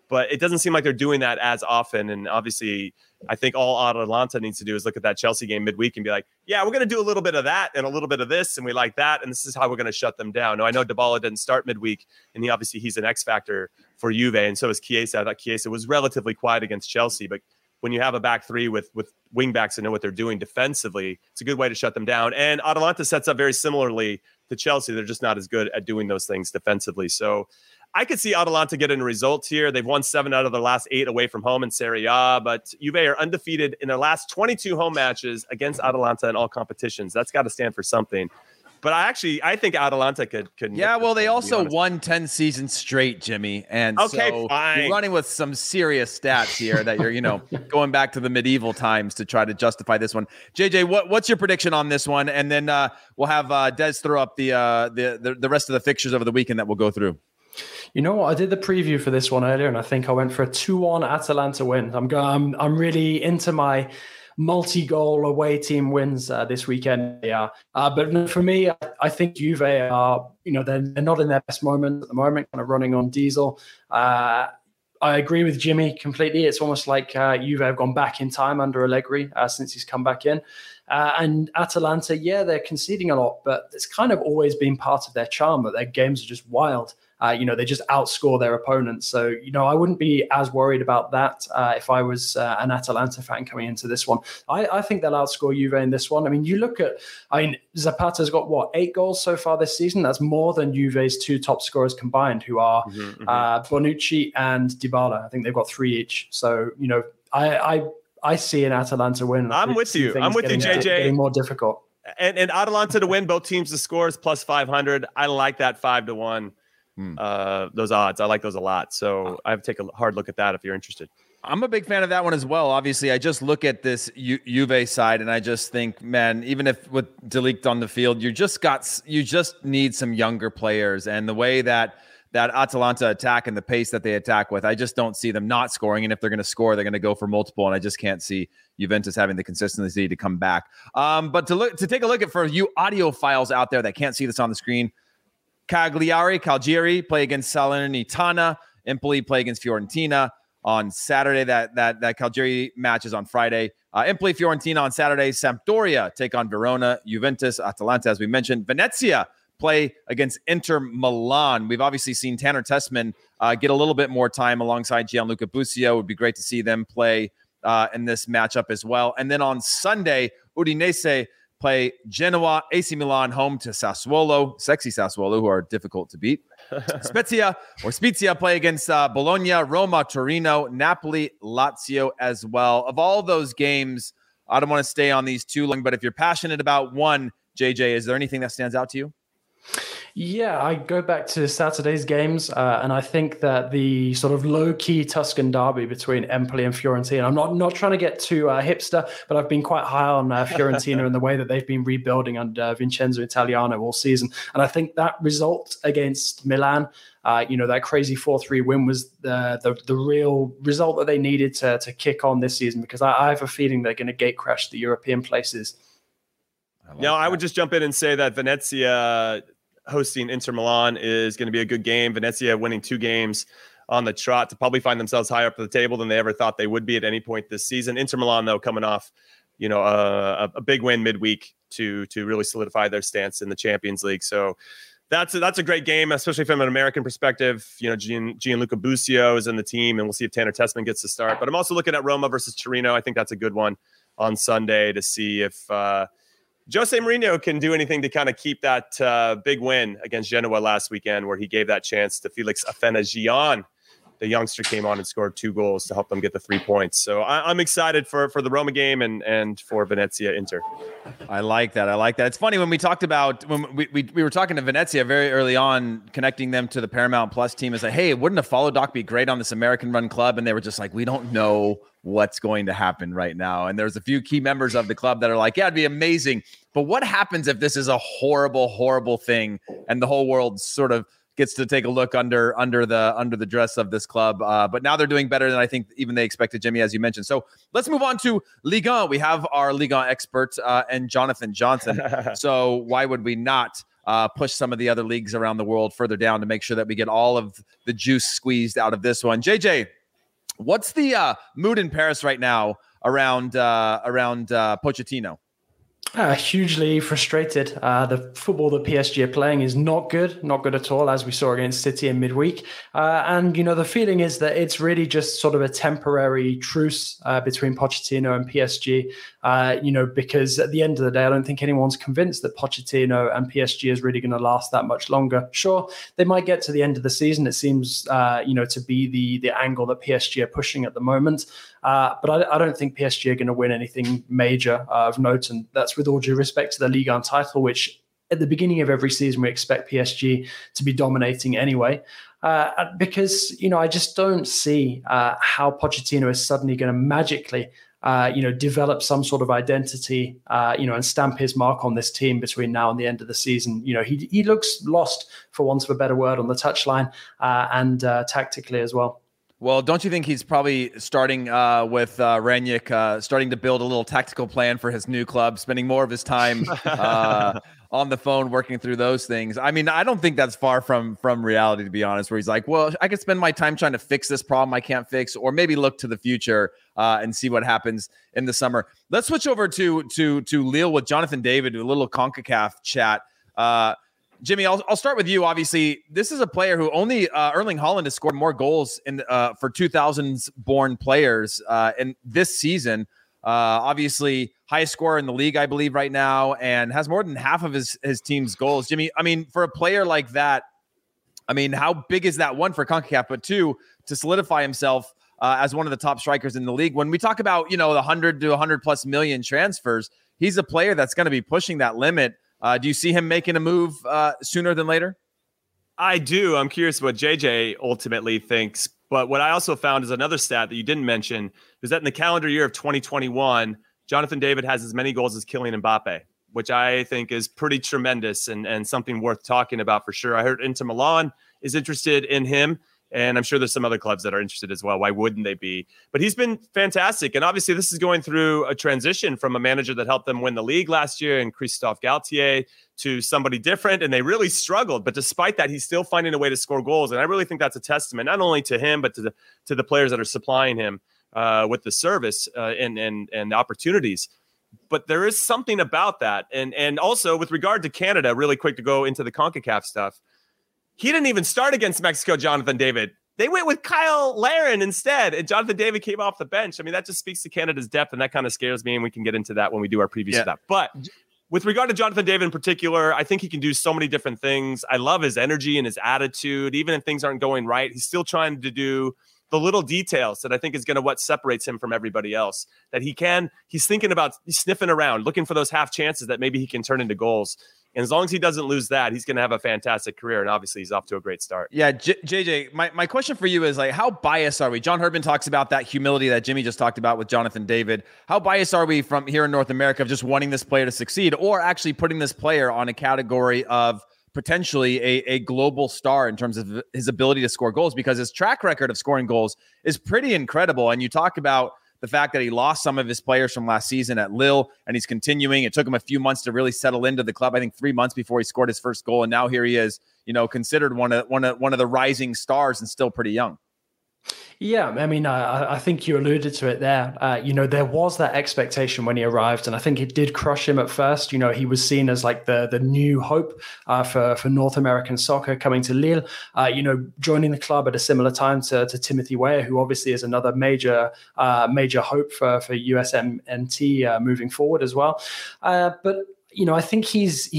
But it doesn't seem like they're doing that as often. And obviously, I think all Atalanta needs to do is look at that Chelsea game midweek and be like, yeah, we're going to do a little bit of that and a little bit of this, and we like that, and this is how we're going to shut them down. Now, I know Dybala didn't start midweek, and he's an X factor for Juve, and so is Chiesa. I thought Chiesa was relatively quiet against Chelsea, but when you have a back three with wingbacks and know what they're doing defensively, it's a good way to shut them down. And Atalanta sets up very similarly to Chelsea. They're just not as good at doing those things defensively. So I could see Atalanta getting results here. They've won 7 out of their last 8 away from home in Serie A, but Juve are undefeated in their last 22 home matches against Atalanta in all competitions. That's got to stand for something. But I think Atalanta could. Yeah, well, they also won 10 seasons straight, Jimmy. And so fine. You're running with some serious stats here that you're, going back to the medieval times to try to justify this one. JJ, what's your prediction on this one? And then we'll have Des throw up the rest of the fixtures over the weekend that we'll go through. You know what? I did the preview for this one earlier, and I think I went for a 2-1 Atalanta win. I'm really into my multi-goal away team wins this weekend. Yeah, but for me, I think Juve are, they're not in their best moment at the moment, kind of running on diesel. I agree with Jimmy completely. It's almost like Juve have gone back in time under Allegri since he's come back in. And Atalanta, yeah, they're conceding a lot, but it's kind of always been part of their charm that their games are just wild. They just outscore their opponents. So, I wouldn't be as worried about that if I was an Atalanta fan coming into this one. I think they'll outscore Juve in this one. I mean, Zapata's got, 8 goals so far this season? That's more than Juve's 2 top scorers combined, who are Bonucci and Dybala. I think they've got 3 each. So, I see an Atalanta win. I'm with you, JJ. Getting more difficult. And Atalanta to win, both teams to score is plus 500. I like that 5-1. Those odds. I like those a lot. So I have to take a hard look at that if you're interested. I'm a big fan of that one as well. Obviously, I just look at this Juve side and I just think, man, even if with De Ligt on the field, you just need some younger players. And the way that Atalanta attack and the pace that they attack with, I just don't see them not scoring. And if they're going to score, they're going to go for multiple. And I just can't see Juventus having the consistency to come back. But to take a look at for you audiophiles out there that can't see this on the screen, Cagliari play against Salernitana. Empoli play against Fiorentina on Saturday. That Cagliari match is on Friday. Empoli, Fiorentina on Saturday. Sampdoria take on Verona. Juventus, Atalanta, as we mentioned. Venezia play against Inter Milan. We've obviously seen Tanner Tessman get a little bit more time alongside Gianluca Busio. It would be great to see them play in this matchup as well. And then on Sunday, Udinese play Genoa, AC Milan home to Sassuolo, sexy Sassuolo, who are difficult to beat. Spezia play against Bologna, Roma, Torino, Napoli, Lazio as well. Of all those games, I don't want to stay on these too long, but if you're passionate about one, JJ, is there anything that stands out to you? Yeah, I go back to Saturday's games, and I think that the sort of low-key Tuscan derby between Empoli and Fiorentina, I'm not trying to get too hipster, but I've been quite high on Fiorentina and the way that they've been rebuilding under Vincenzo Italiano all season. And I think that result against Milan, that crazy 4-3 win was the real result that they needed to kick on this season, because I have a feeling they're going to gate crash the European places. I would just jump in and say that Venezia hosting Inter Milan is going to be a good game. Venezia winning 2 games on the trot to probably find themselves higher up the table than they ever thought they would be at any point this season. Inter Milan, though, coming off a big win midweek to really solidify their stance in the Champions League. So that's a great game, especially from an American perspective. Gianluca Busio is in the team, and we'll see if Tanner Tessman gets to start. But I'm also looking at Roma versus Torino. I think that's a good one on Sunday to see if Jose Mourinho can do anything to kind of keep that big win against Genoa last weekend, where he gave that chance to Felix Afena-Gyan. The youngster came on and scored 2 goals to help them get the 3 points. So I'm excited for the Roma game and for Venezia Inter. I like that. It's funny when we were talking to Venezia very early on, connecting them to the Paramount Plus team, is like, hey, wouldn't a follow doc be great on this American-run club? And they were just like, we don't know what's going to happen right now. And there's a few key members of the club that are like, yeah, it'd be amazing. But what happens if this is a horrible, horrible thing and the whole world sort of gets to take a look under the dress of this club. But now they're doing better than I think even they expected, Jimmy, as you mentioned. So let's move on to Ligue 1. We have our Ligue 1 expert and Jonathan Johnson. So why would we not push some of the other leagues around the world further down to make sure that we get all of the juice squeezed out of this one? JJ, what's the mood in Paris right now around Pochettino? Hugely frustrated. The football that PSG are playing is not good at all, as we saw against City in midweek. And the feeling is that it's really just sort of a temporary truce between Pochettino and PSG, because at the end of the day, I don't think anyone's convinced that Pochettino and PSG is really going to last that much longer. Sure, they might get to the end of the season. It seems, to be the angle that PSG are pushing at the moment. But I don't think PSG are going to win anything major of note, and that's with all due respect to the Ligue 1 title, which at the beginning of every season we expect PSG to be dominating anyway. Because I just don't see how Pochettino is suddenly going to magically develop some sort of identity, and stamp his mark on this team between now and the end of the season. He looks lost, for want of a better word, on the touchline and tactically as well. Well, don't you think he's probably starting with Rangnick, starting to build a little tactical plan for his new club, spending more of his time on the phone working through those things? I mean, I don't think that's far from reality, to be honest, where he's like, well, I could spend my time trying to fix this problem I can't fix, or maybe look to the future and see what happens in the summer. Let's switch over to Lille with Jonathan David, a little CONCACAF chat. Jimmy, I'll start with you. Obviously, this is a player who only Erling Haaland has scored more goals in for 2000s born players in this season. Obviously, highest scorer in the league, I believe, right now, and has more than half of his team's goals. Jimmy, I mean, for a player like that, I mean, how big is that, one, for CONCACAF, but two, to solidify himself as one of the top strikers in the league? When we talk about, you know, the 100 to 100 plus million transfers, he's a player that's going to be pushing that limit. Do you see him making a move sooner than later? I do. I'm curious what JJ ultimately thinks. But what I also found is another stat that you didn't mention is that in the calendar year of 2021, Jonathan David has as many goals as Kylian Mbappe, which I think is pretty tremendous and something worth talking about for sure. I heard Inter Milan is interested in him, and I'm sure there's some other clubs that are interested as well. Why wouldn't they be? But he's been fantastic. And obviously, this is going through a transition from a manager that helped them win the league last year and Christophe Galtier to somebody different. And they really struggled. But despite that, he's still finding a way to score goals. And I really think that's a testament, not only to him, but to the players that are supplying him with the service and opportunities. But there is something about that. And also, with regard to Canada, really quick to go into the CONCACAF stuff, he didn't even start against Mexico, Jonathan David. They went with Kyle Larin instead, and Jonathan David came off the bench. I mean, that just speaks to Canada's depth, and that kind of scares me, and we can get into that when we do our preview stuff. But with regard to Jonathan David in particular, I think he can do so many different things. I love his energy and his attitude. Even if things aren't going right, he's still trying to do the little details that I think is going to what separates him from everybody else, that he's thinking about, he's sniffing around, looking for those half chances that maybe he can turn into goals. And as long as he doesn't lose that, he's going to have a fantastic career. And obviously, he's off to a great start. Yeah, JJ, my question for you is, like, how biased are we? John Herman talks about that humility that Jimmy just talked about with Jonathan David. How biased are we from here in North America of just wanting this player to succeed, or actually putting this player on a category of potentially a global star in terms of his ability to score goals? Because his track record of scoring goals is pretty incredible. And you talk about the fact that he lost some of his players from last season at Lille, and he's continuing. It took him a few months to really settle into the club. I think 3 months before he scored his first goal, and now here he is, you know, considered one of the rising stars and still pretty young. Yeah, I mean, I think you alluded to it there. You know, there was that expectation when he arrived, and I think it did crush him at first. You know, he was seen as like the new hope for North American soccer, coming to Lille, you know, joining the club at a similar time to Timothy Weah, who obviously is another major hope for USMNT moving forward as well. But you know, I think he's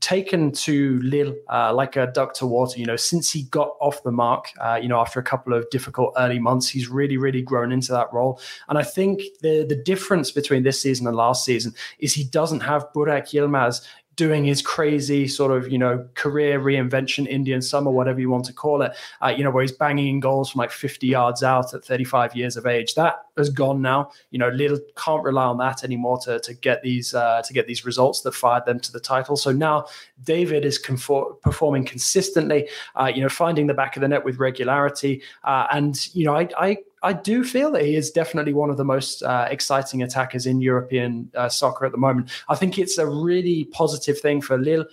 taken to Lille like a duck to water. You know, since he got off the mark, you know, after a couple of difficult early months, he's really, really grown into that role. And I think the difference between this season and last season is he doesn't have Burak Yilmaz doing his crazy sort of, you know, career reinvention, Indian summer, whatever you want to call it, you know, where he's banging in goals from like 50 yards out at 35 years of age. That has gone now. You know, Lille can't rely on that anymore to get these results that fired them to the title. So now David is performing consistently, you know, finding the back of the net with regularity. And, you know, I do feel that he is definitely one of the most exciting attackers in European soccer at the moment. I think it's a really positive thing for Lille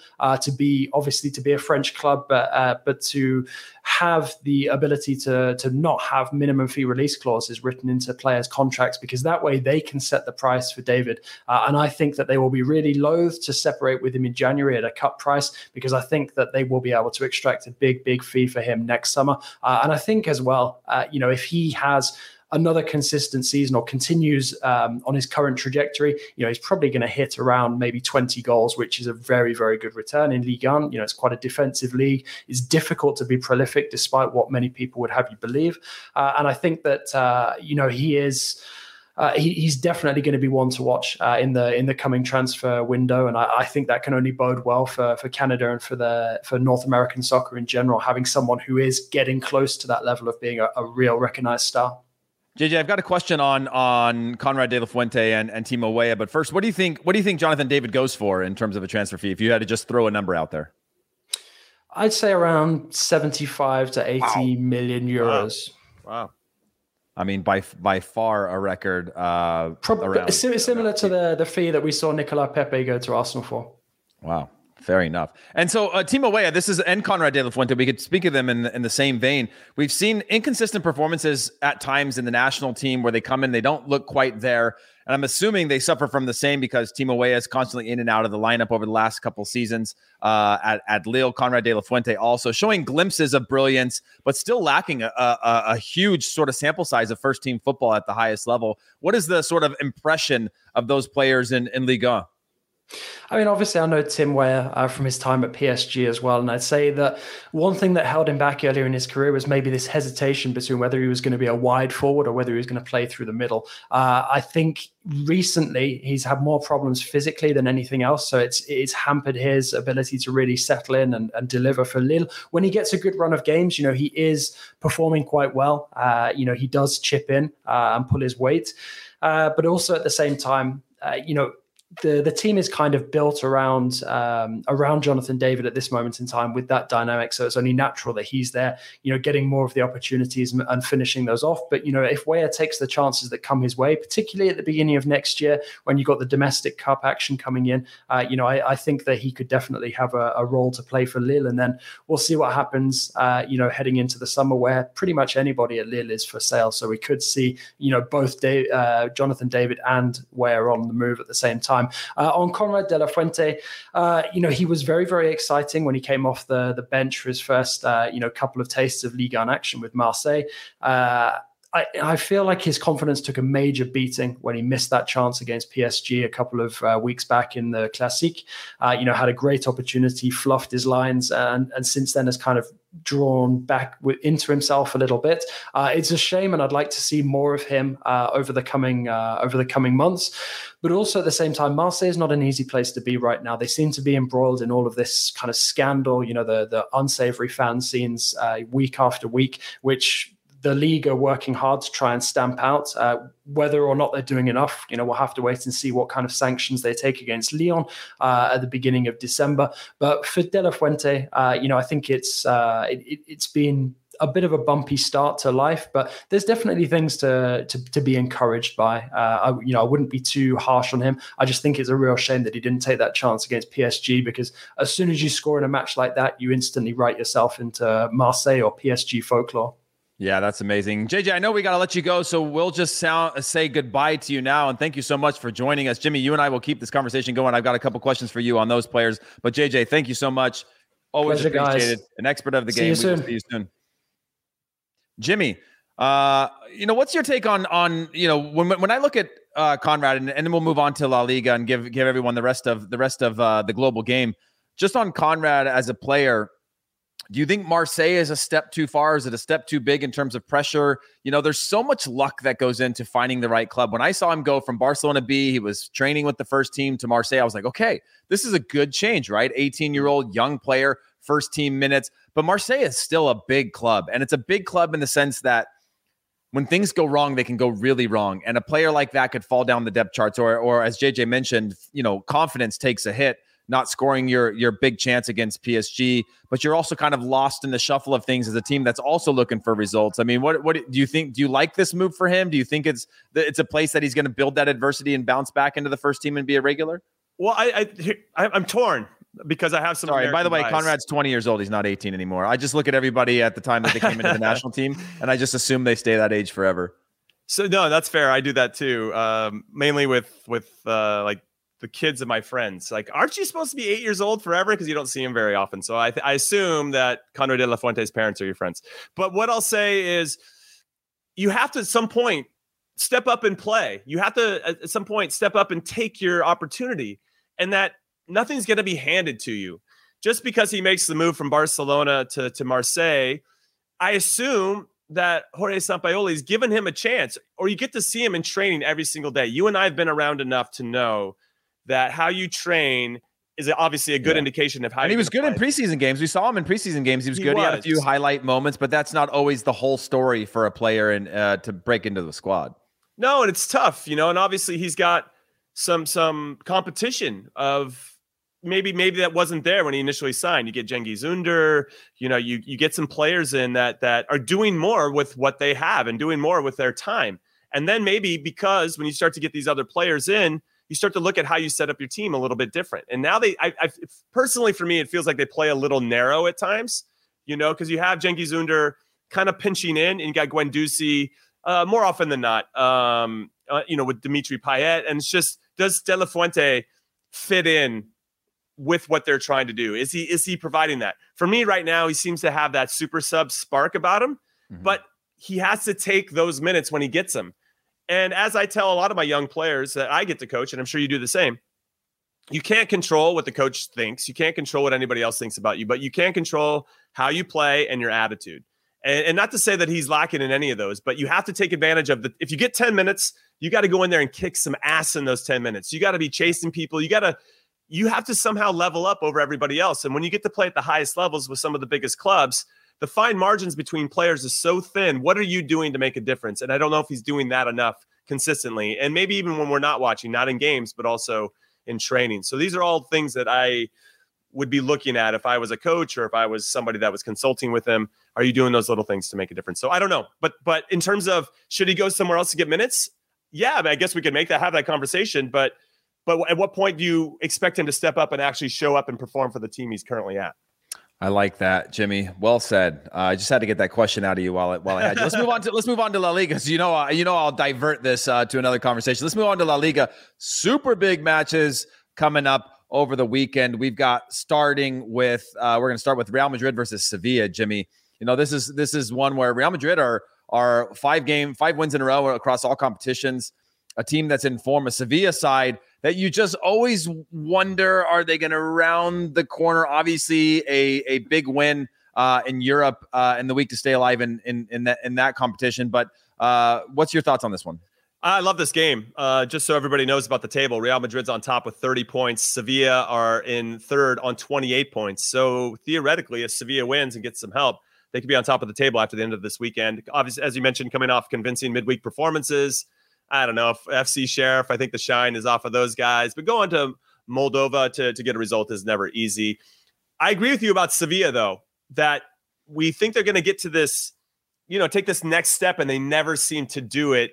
to be a French club, but to have the ability to not have minimum fee release clauses written into players' contracts, because that way they can set the price for David. And I think that they will be really loath to separate with him in January at a cut price, because I think that they will be able to extract a big, big fee for him next summer. And I think as well, you know, if he has another consistent season or continues on his current trajectory, you know, he's probably going to hit around maybe 20 goals, which is a very, very good return in Ligue 1. You know, it's quite a defensive league. It's difficult to be prolific, despite what many people would have you believe. And I think that, you know, he is... he's definitely going to be one to watch in the coming transfer window, and I think that can only bode well for Canada and for North American soccer in general, having someone who is getting close to that level of being a real recognized star. JJ, I've got a question on Conrad de la Fuente and Timo Weah, but first, what do you think Jonathan David goes for in terms of a transfer fee? If you had to just throw a number out there, I'd say around 75 to 80 million euros. Wow. I mean, by far a record. Similar to the fee that we saw Nicola Pepe go to Arsenal for. Wow. Fair enough. And so Timo Weah, this is, and Conrad de la Fuente, we could speak of them in the same vein. We've seen inconsistent performances at times in the national team where they come in, they don't look quite there. And I'm assuming they suffer from the same because Timo Weah is constantly in and out of the lineup over the last couple seasons at Lille. Conrad de la Fuente also showing glimpses of brilliance, but still lacking a huge sort of sample size of first team football at the highest level. What is the sort of impression of those players in Ligue 1? I mean, obviously, I know Tim Weah from his time at PSG as well. And I'd say that one thing that held him back earlier in his career was maybe this hesitation between whether he was going to be a wide forward or whether he was going to play through the middle. I think recently he's had more problems physically than anything else. So it's hampered his ability to really settle in and deliver for Lille. When he gets a good run of games, you know, he is performing quite well. You know, he does chip in and pull his weight. But also at the same time, you know, the team is kind of built around Jonathan David at this moment in time with that dynamic. So it's only natural that he's there, you know, getting more of the opportunities and finishing those off. But, you know, if Weah takes the chances that come his way, particularly at the beginning of next year, when you've got the domestic cup action coming in, you know, I think that he could definitely have a role to play for Lille. And then we'll see what happens, you know, heading into the summer where pretty much anybody at Lille is for sale. So we could see, you know, both Jonathan David and Weah on the move at the same time. On Conrad de la Fuente, you know, he was very, very exciting when he came off the bench for his first, you know, couple of tastes of Ligue 1 action with Marseille. I feel like his confidence took a major beating when he missed that chance against PSG a couple of weeks back in the Classique. You know, had a great opportunity, fluffed his lines, and since then has kind of drawn back into himself a little bit. It's a shame, and I'd like to see more of him over the coming months. But also at the same time, Marseille is not an easy place to be right now. They seem to be embroiled in all of this kind of scandal, you know, the unsavory fan scenes week after week, which the league are working hard to try and stamp out. Whether or not they're doing enough, you know, we'll have to wait and see what kind of sanctions they take against Lyon at the beginning of December. But for De La Fuente, you know, I think it's been a bit of a bumpy start to life, but there's definitely things to be encouraged by. You know, I wouldn't be too harsh on him. I just think it's a real shame that he didn't take that chance against PSG, because as soon as you score in a match like that, you instantly write yourself into Marseille or PSG folklore. Yeah, that's amazing. JJ, I know we got to let you go, so we'll just say goodbye to you now, and thank you so much for joining us. Jimmy, you and I will keep this conversation going. I've got a couple questions for you on those players, but JJ, thank you so much. Always pleasure, appreciated. Guys. An expert of the game. See you soon. Jimmy, you know, what's your take on you know, when I look at Conrad, and then we'll move on to La Liga and give everyone the rest of the global game. Just on Conrad as a player, do you think Marseille is a step too far? Is it a step too big in terms of pressure? You know, there's so much luck that goes into finding the right club. When I saw him go from Barcelona B, he was training with the first team, to Marseille, I was like, okay, this is a good change, right? 18-year-old young player, first team minutes. But Marseille is still a big club. And it's a big club in the sense that when things go wrong, they can go really wrong. And a player like that could fall down the depth charts, or as JJ mentioned, you know, confidence takes a hit. Not scoring your big chance against PSG, but you're also kind of lost in the shuffle of things as a team that's also looking for results. I mean, what do you think? Do you like this move for him? Do you think it's a place that he's going to build that adversity and bounce back into the first team and be a regular? Well, I'm torn because I have some. Sorry, by the way, Conrad's 20 years old. He's not 18 anymore. I just look at everybody at the time that they came into the national team, and I just assume they stay that age forever. So no, that's fair. I do that too, mainly with like the kids of my friends. Like, aren't you supposed to be 8 years old forever? Because you don't see him very often. So I assume that Conrad de la Fuente's parents are your friends. But what I'll say is, you have to at some point step up and play. You have to at some point step up and take your opportunity, and that nothing's going to be handed to you. Just because he makes the move from Barcelona to Marseille, I assume that Jorge Sampaoli's given him a chance, or you get to see him in training every single day. You and I have been around enough to know that how you train is obviously a good indication of how. And he was good in preseason games. We saw him in preseason games. He was good. He had a few highlight moments, but that's not always the whole story for a player and to break into the squad. No, and it's tough, you know. And obviously, he's got some competition of maybe that wasn't there when he initially signed. You get Cengiz Under, you get some players in that are doing more with what they have and doing more with their time. And then maybe because when you start to get these other players in, you start to look at how you set up your team a little bit different. And now I personally, for me, it feels like they play a little narrow at times, because you have Cengiz Under kind of pinching in, and you got Guendouzi more often than not, with Dimitri Payet. And it's just, does De La Fuente fit in with what they're trying to do? Is he providing that? For me right now, he seems to have that super sub spark about him, but he has to take those minutes when he gets them. And as I tell a lot of my young players that I get to coach, and I'm sure you do the same, you can't control what the coach thinks. You can't control what anybody else thinks about you, but you can control how you play and your attitude. And not to say that he's lacking in any of those, but you have to take advantage of if you get 10 minutes, you got to go in there and kick some ass in those 10 minutes. You got to be chasing people. You have to somehow level up over everybody else. And when you get to play at the highest levels with some of the biggest clubs, the fine margins between players is so thin. What are you doing to make a difference? And I don't know if he's doing that enough consistently. And maybe even when we're not watching, not in games, but also in training. So these are all things that I would be looking at if I was a coach or if I was somebody that was consulting with him. Are you doing those little things to make a difference? So I don't know. But in terms of should he go somewhere else to get minutes? Yeah, I guess we could have that conversation. But at what point do you expect him to step up and actually show up and perform for the team he's currently at? I like that, Jimmy. Well said. I just had to get that question out of you while I had you. Let's move on to La Liga. So I'll divert this to another conversation. Let's move on to La Liga. Super big matches coming up over the weekend. We've got we're going to start with Real Madrid versus Sevilla, Jimmy. This is one where Real Madrid are five wins in a row across all competitions. A team that's in form, a Sevilla side that you just always wonder, are they going to round the corner? Obviously, a big win in Europe in the week to stay alive in that competition. But what's your thoughts on this one? I love this game. Just so everybody knows about the table, Real Madrid's on top with 30 points. Sevilla are in third on 28 points. So theoretically, if Sevilla wins and gets some help, they could be on top of the table after the end of this weekend. Obviously, as you mentioned, coming off convincing midweek performances. I don't know if FC Sheriff, I think the shine is off of those guys, but going to Moldova to get a result is never easy. I agree with you about Sevilla, though, that we think they're going to get to this, take this next step, and they never seem to do it.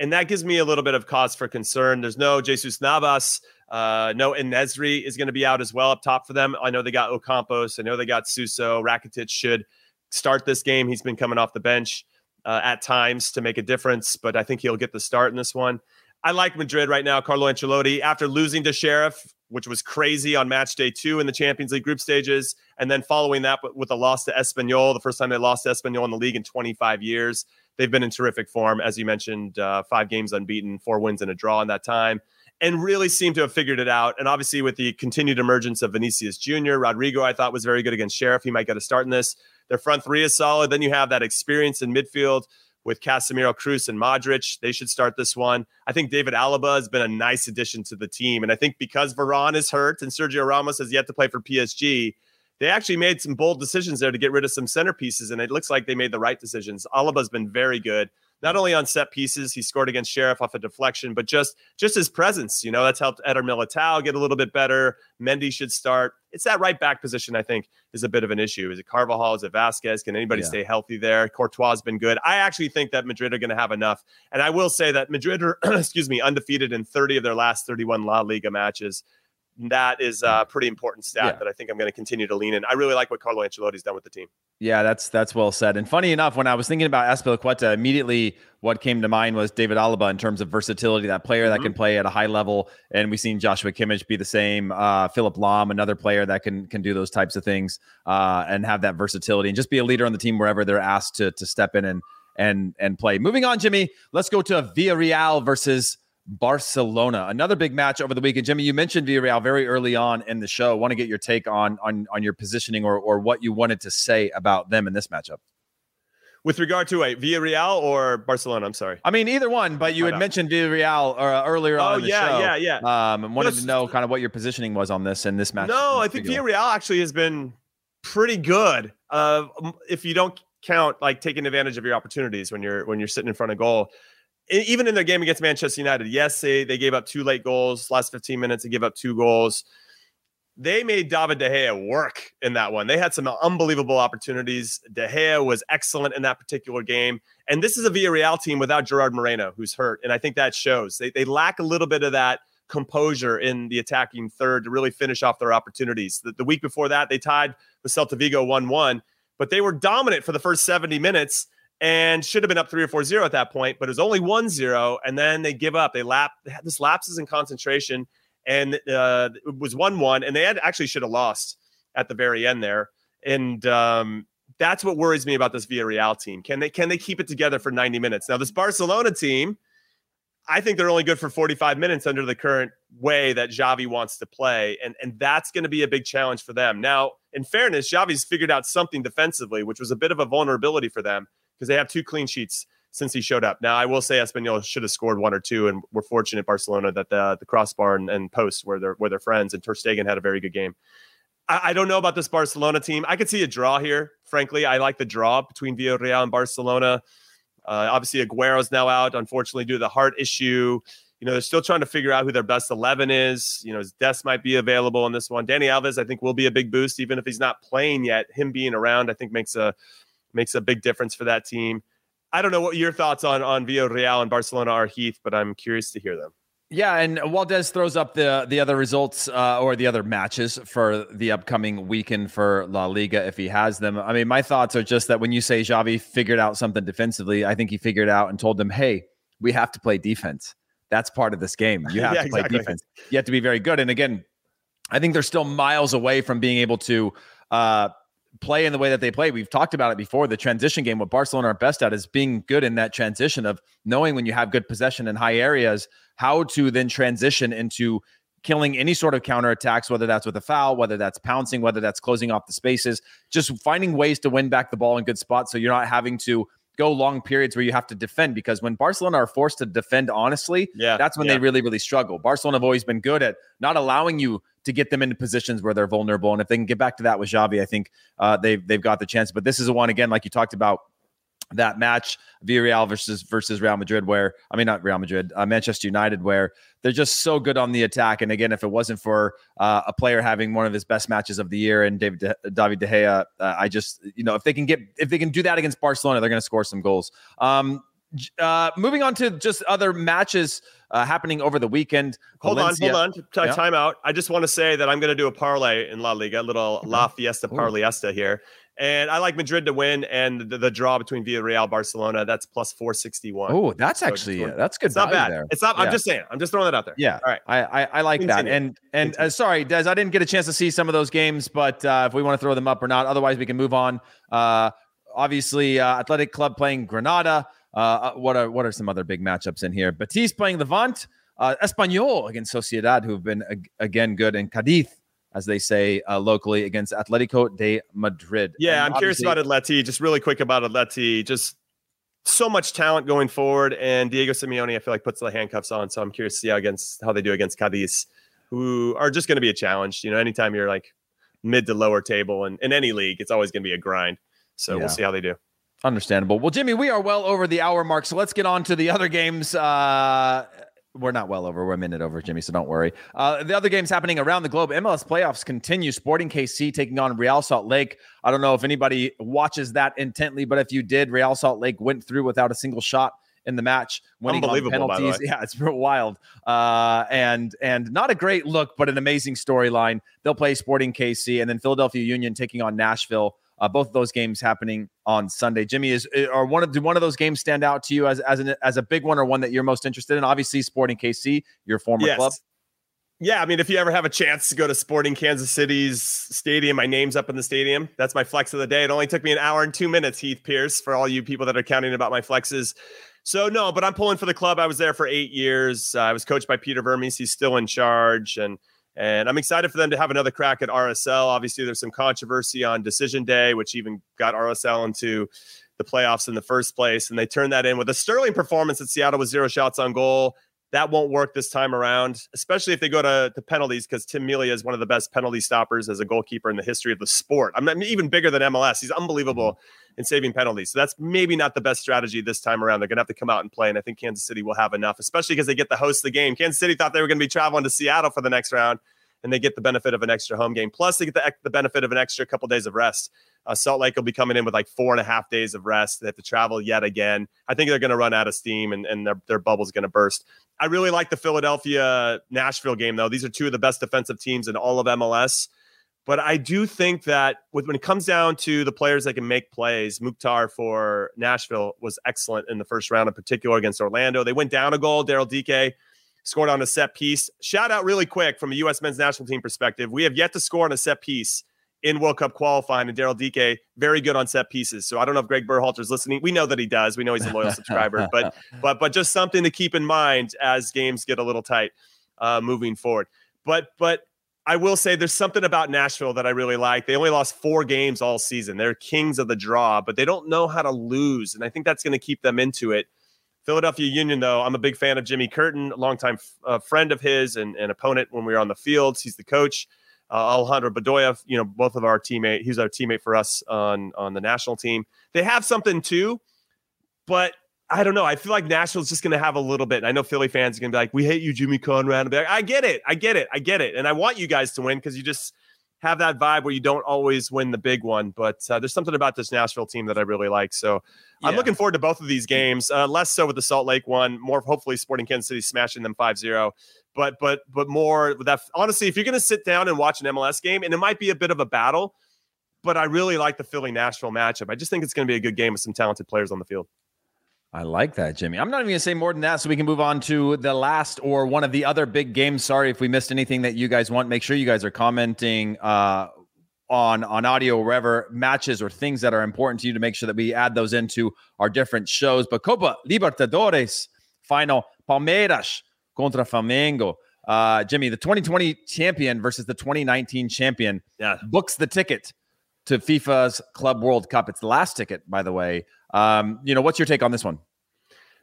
And that gives me a little bit of cause for concern. There's no Jesus Navas, no Inesri is going to be out as well up top for them. I know they got Ocampos. I know they got Suso. Rakitic should start this game. He's been coming off the bench at times to make a difference, but I think he'll get the start in this one. I like Madrid right now. Carlo Ancelotti, after losing to Sheriff, which was crazy on match day 2 in the Champions League group stages, and then following that with a loss to Espanyol, the first time they lost to Espanyol in the league in 25 years. They've been in terrific form, as you mentioned, 5 games unbeaten, 4 wins and a draw in that time, and really seem to have figured it out. And obviously with the continued emergence of Vinicius Jr., Rodrigo, I thought was very good against Sheriff. He might get a start in this. Their front 3 is solid. Then you have that experience in midfield with Casemiro, Kroos, and Modric. They should start this one. I think David Alaba has been a nice addition to the team. And I think because Varane is hurt and Sergio Ramos has yet to play for PSG, they actually made some bold decisions there to get rid of some centerpieces. And it looks like they made the right decisions. Alaba's been very good, not only on set pieces. He scored against Sheriff off a deflection, but just his presence. That's helped Eder Militão get a little bit better. Mendy should start. It's that right back position, I think, is a bit of an issue. Is it Carvajal? Is it Vasquez? Can anybody stay healthy there? Courtois has been good. I actually think that Madrid are going to have enough. And I will say that Madrid are undefeated in 30 of their last 31 La Liga matches. That is a pretty important stat that I think I'm going to continue to lean in. I really like what Carlo Ancelotti's done with the team. Yeah, that's well said. And funny enough, when I was thinking about Azpilicueta, immediately what came to mind was David Alaba in terms of versatility, that player that can play at a high level. And we've seen Joshua Kimmich be the same. Philip Lahm, another player that can do those types of things and have that versatility and just be a leader on the team wherever they're asked to step in and play. Moving on, Jimmy, let's go to Villarreal versus Barcelona. Another big match over the weekend. Jimmy, you mentioned Villarreal very early on in the show. I want to get your take on your positioning or what you wanted to say about them in this matchup. With regard to Villarreal or Barcelona, I'm sorry. I mean, either one, but you had mentioned Villarreal earlier on in the show. Yeah. And wanted to know kind of what your positioning was on this and this match. No, I think Villarreal actually has been pretty good. If you don't count taking advantage of your opportunities when you're sitting in front of goal. Even in their game against Manchester United, yes, they gave up 2 late goals. Last 15 minutes, they gave up 2 goals. they made David De Gea work in that one. They had some unbelievable opportunities. De Gea was excellent in that particular game. And this is a Villarreal team without Gerard Moreno, who's hurt. And I think that shows. They lack a little bit of that composure in the attacking third to really finish off their opportunities. The week before that, they tied with Celta Vigo 1-1, but they were dominant for the first 70 minutes and should have been up 3 or 4-0 at that point, but it was only 1-0. And then they give up. They had this lapses in concentration, and it was 1-1, and they actually should have lost at the very end there. And that's what worries me about this Villarreal team. Can they keep it together for 90 minutes? Now, this Barcelona team, I think they're only good for 45 minutes under the current way that Xavi wants to play, and that's going to be a big challenge for them. Now, in fairness, Xavi's figured out something defensively, which was a bit of a vulnerability for them because they have 2 clean sheets since he showed up. Now, I will say Espanyol should have scored 1 or 2, and we're fortunate, Barcelona, that the crossbar and post were their friends, and Ter Stegen had a very good game. I don't know about this Barcelona team. I could see a draw here, frankly. I like the draw between Villarreal and Barcelona. Obviously, Aguero's now out, unfortunately, due to the heart issue. You know, they're still trying to figure out who their best 11 is. You know, his desk might be available on this one. Dani Alves, I think, will be a big boost, even if he's not playing yet. Him being around, I think, makes a big difference for that team. I don't know what your thoughts on Villarreal and Barcelona are, Heath, but I'm curious to hear them. Yeah, and while Des throws up the other results or the other matches for the upcoming weekend for La Liga, if he has them, I mean, my thoughts are just that when you say Xavi figured out something defensively, I think he figured out and told them, hey, we have to play defense. That's part of this game. You have to play defense. You have to be very good. And again, I think they're still miles away from being able to play in the way that they play. We've talked about it before. The transition game, what Barcelona are best at is being good in that transition of knowing when you have good possession in high areas, how to then transition into killing any sort of counterattacks, whether that's with a foul, whether that's pouncing, whether that's closing off the spaces, just finding ways to win back the ball in good spots so you're not having to go long periods where you have to defend. Because when Barcelona are forced to defend honestly, that's when they really, really struggle. Barcelona have always been good at not allowing you to get them into positions where they're vulnerable. And if they can get back to that with Xavi, I think they've got the chance. But this is a one, again, like you talked about, that match, Villarreal versus Real Madrid, where, I mean, not Real Madrid, Manchester United, where they're just so good on the attack. And again, if it wasn't for a player having one of his best matches of the year and David De Gea, if they can do that against Barcelona, they're going to score some goals. Moving on to just other matches happening over the weekend. Hold on. Time out. I just want to say that I'm going to do a parlay in La Liga, a little La Fiesta Parliesta here. And I like Madrid to win, and the draw between Villarreal, Barcelona, that's plus 461. Oh, that's that's good. It's not bad. There. It's not. Yeah. I'm just saying. I'm just throwing that out there. Yeah. All right. I like that. And sorry, Des, I didn't get a chance to see some of those games, but if we want to throw them up or not, otherwise we can move on. Obviously, Athletic Club playing Granada. What are some other big matchups in here? Betis playing Levante, Espanyol against Sociedad, who've been again good, and Cadiz, as they say locally, against Atlético de Madrid. Yeah, and I'm curious about Atleti. Just really quick about Atleti. Just so much talent going forward, and Diego Simeone, I feel like, puts the handcuffs on. So I'm curious to see how they do against Cadiz, who are just going to be a challenge. You know, anytime you're like mid to lower table, and in any league, it's always going to be a grind. So we'll see how they do. Understandable. Well, Jimmy, we are well over the hour mark, so let's get on to the other games. We're not well over. We're a minute over, Jimmy, so don't worry. The other games happening around the globe. MLS playoffs continue. Sporting KC taking on Real Salt Lake. I don't know if anybody watches that intently, but if you did, Real Salt Lake went through without a single shot in the match, winning on penalties. Yeah, it's real wild. And not a great look, but an amazing storyline. They'll play Sporting KC, and then Philadelphia Union taking on Nashville. Both of those games happening on Sunday. Jimmy, do one of those games stand out to you as a big one, or one that you're most interested in? Obviously, Sporting KC, your former club. Yeah, I mean, if you ever have a chance to go to Sporting Kansas City's stadium, my name's up in the stadium. That's my flex of the day. It only took me an hour and 2 minutes, Heath Pierce, for all you people that are counting about my flexes. So no, but I'm pulling for the club. I was there for 8 years. I was coached by Peter Vermes. He's still in charge, and I'm excited for them to have another crack at RSL. Obviously, there's some controversy on decision day, which even got RSL into the playoffs in the first place. And they turned that in with a sterling performance at Seattle with 0 shots on goal. That won't work this time around, especially if they go to penalties, because Tim Mealy is one of the best penalty stoppers as a goalkeeper in the history of the sport. I'm even bigger than MLS. He's unbelievable in saving penalties. So that's maybe not the best strategy this time around. They're going to have to come out and play, and I think Kansas City will have enough, especially because they get to host the game. Kansas City thought they were going to be traveling to Seattle for the next round, and they get the benefit of an extra home game. Plus, they get the benefit of an extra couple days of rest. Salt Lake will be coming in with like 4.5 days of rest. They have to travel yet again. I think they're going to run out of steam, and their bubble's going to burst. I really like the Philadelphia-Nashville game, though. These are two of the best defensive teams in all of MLS. But I do think that when it comes down to the players that can make plays, Mukhtar for Nashville was excellent in the first round, in particular against Orlando. They went down a goal. Daryl Dike scored on a set piece. Shout out really quick from a U.S. men's national team perspective. We have yet to score on a set piece in World Cup qualifying, and Daryl Dike, very good on set pieces. So I don't know if Greg Berhalter's listening. We know that he does. We know he's a loyal subscriber, but just something to keep in mind as games get a little tight moving forward. But I will say there's something about Nashville that I really like. They only lost 4 games all season. They're kings of the draw, but they don't know how to lose, and I think that's going to keep them into it. Philadelphia Union, though, I'm a big fan of Jimmy Curtin, a longtime friend of his and opponent when we were on the fields. He's the coach. Alejandro Bedoya, you know, both of our teammate. He's our teammate for us on the national team. They have something, too, but I don't know. I feel like Nashville's just going to have a little bit. And I know Philly fans are going to be like, we hate you, Jimmy Conrad. Like, I get it. And I want you guys to win because you just have that vibe where you don't always win the big one. But there's something about this Nashville team that I really like. So yeah. I'm looking forward to both of these games, less so with the Salt Lake one, more hopefully Sporting Kansas City smashing them 5-0. But more with that. Honestly, if you're going to sit down and watch an MLS game, and it might be a bit of a battle, but I really like the Philly-Nashville matchup. I just think it's going to be a good game with some talented players on the field. I like that, Jimmy. I'm not even going to say more than that, so we can move on to the last or one of the other big games. Sorry if we missed anything that you guys want. Make sure you guys are commenting on audio, wherever, matches or things that are important to you to make sure that we add those into our different shows. But Copa Libertadores final, Palmeiras contra Flamengo. Jimmy, the 2020 champion versus the 2019 champion books the ticket to FIFA's Club World Cup. It's the last ticket, by the way. You know, what's your take on this one?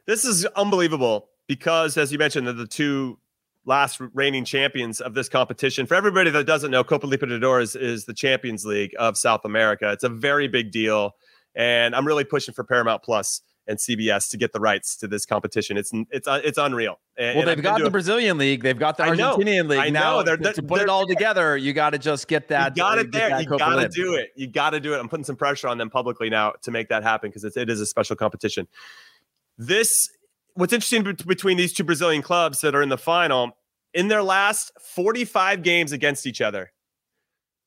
This is unbelievable because, as you mentioned, the two last reigning champions of this competition. For everybody that doesn't know, Copa Libertadores is the Champions League of South America. It's a very big deal, and I'm really pushing for Paramount Plus and CBS to get the rights to this competition. It's unreal. And, well, they've got the Brazilian league. They've got the Argentinian league. Now, to put it all together, you got to just get that. You got it there. You got to do it. You got to do it. I'm putting some pressure on them publicly now to make that happen because it is a special competition. What's interesting between these two Brazilian clubs that are in the final, in their last 45 games against each other,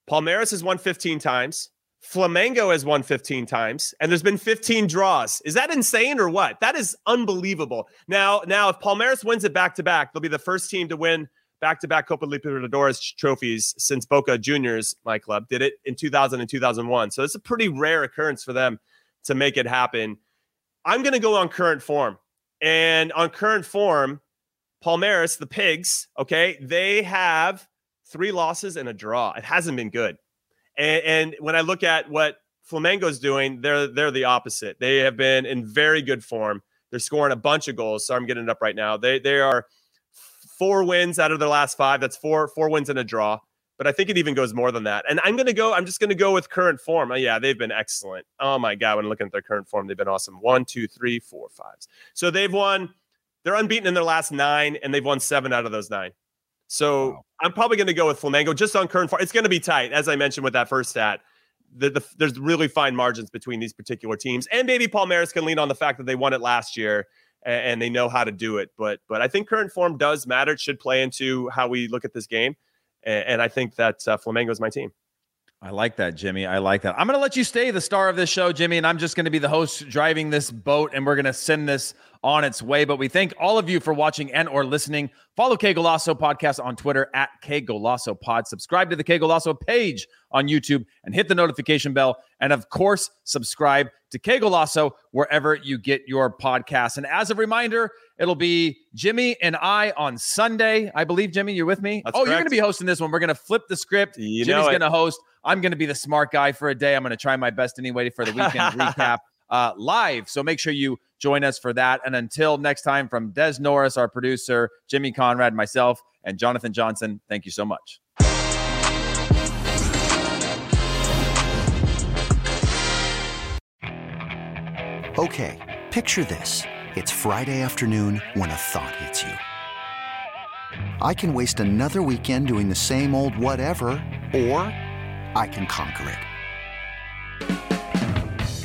Palmeiras has won 15 times. Flamengo has won 15 times, and there's been 15 draws. Is that insane or what? That is unbelievable. Now, if Palmeiras wins it back-to-back, they'll be the first team to win back-to-back Copa Libertadores trophies since Boca Juniors, my club, did it in 2000 and 2001. So it's a pretty rare occurrence for them to make it happen. I'm going to go on current form. And on current form, Palmeiras, the Pigs, okay, they have 3 losses and a draw. It hasn't been good. And when I look at what Flamengo's doing, they're the opposite. They have been in very good form. They're scoring a bunch of goals. So I'm getting it up right now. They are 4 wins out of their last 5. That's four wins and a draw. But I think it even goes more than that. And I'm just going to go with current form. Yeah, they've been excellent. Oh, my God. When I'm looking at their current form, they've been awesome. 1, 2, 3, 4, 5. So they've won. They're unbeaten in their last 9, and they've won 7 out of those 9. So wow. I'm probably going to go with Flamengo just on current form. It's going to be tight, as I mentioned with that first stat. There's really fine margins between these particular teams. And maybe Palmeiras can lean on the fact that they won it last year and they know how to do it. But I think current form does matter. It should play into how we look at this game. And I think that Flamengo is my team. I like that, Jimmy. I like that. I'm going to let you stay the star of this show, Jimmy, and I'm just going to be the host driving this boat, and we're going to send this on its way. But we thank all of you for watching and or listening. Follow Kay Golasso Podcast on Twitter at Kay Golasso Pod. Subscribe to the Kay Golasso page on YouTube and hit the notification bell. And, of course, subscribe to Kay Golasso wherever you get your podcasts. And as a reminder, it'll be Jimmy and I on Sunday. I believe, Jimmy, you're with me? That's correct. You're going to be hosting this one. We're going to flip the script. Jimmy's going to host. I'm going to be the smart guy for a day. I'm going to try my best anyway for the weekend recap live. So make sure you join us for that. And until next time, from Des Norris, our producer, Jimmy Conrad, myself, and Jonathan Johnson, thank you so much. Okay, picture this. It's Friday afternoon when a thought hits you. I can waste another weekend doing the same old whatever, or I can conquer it.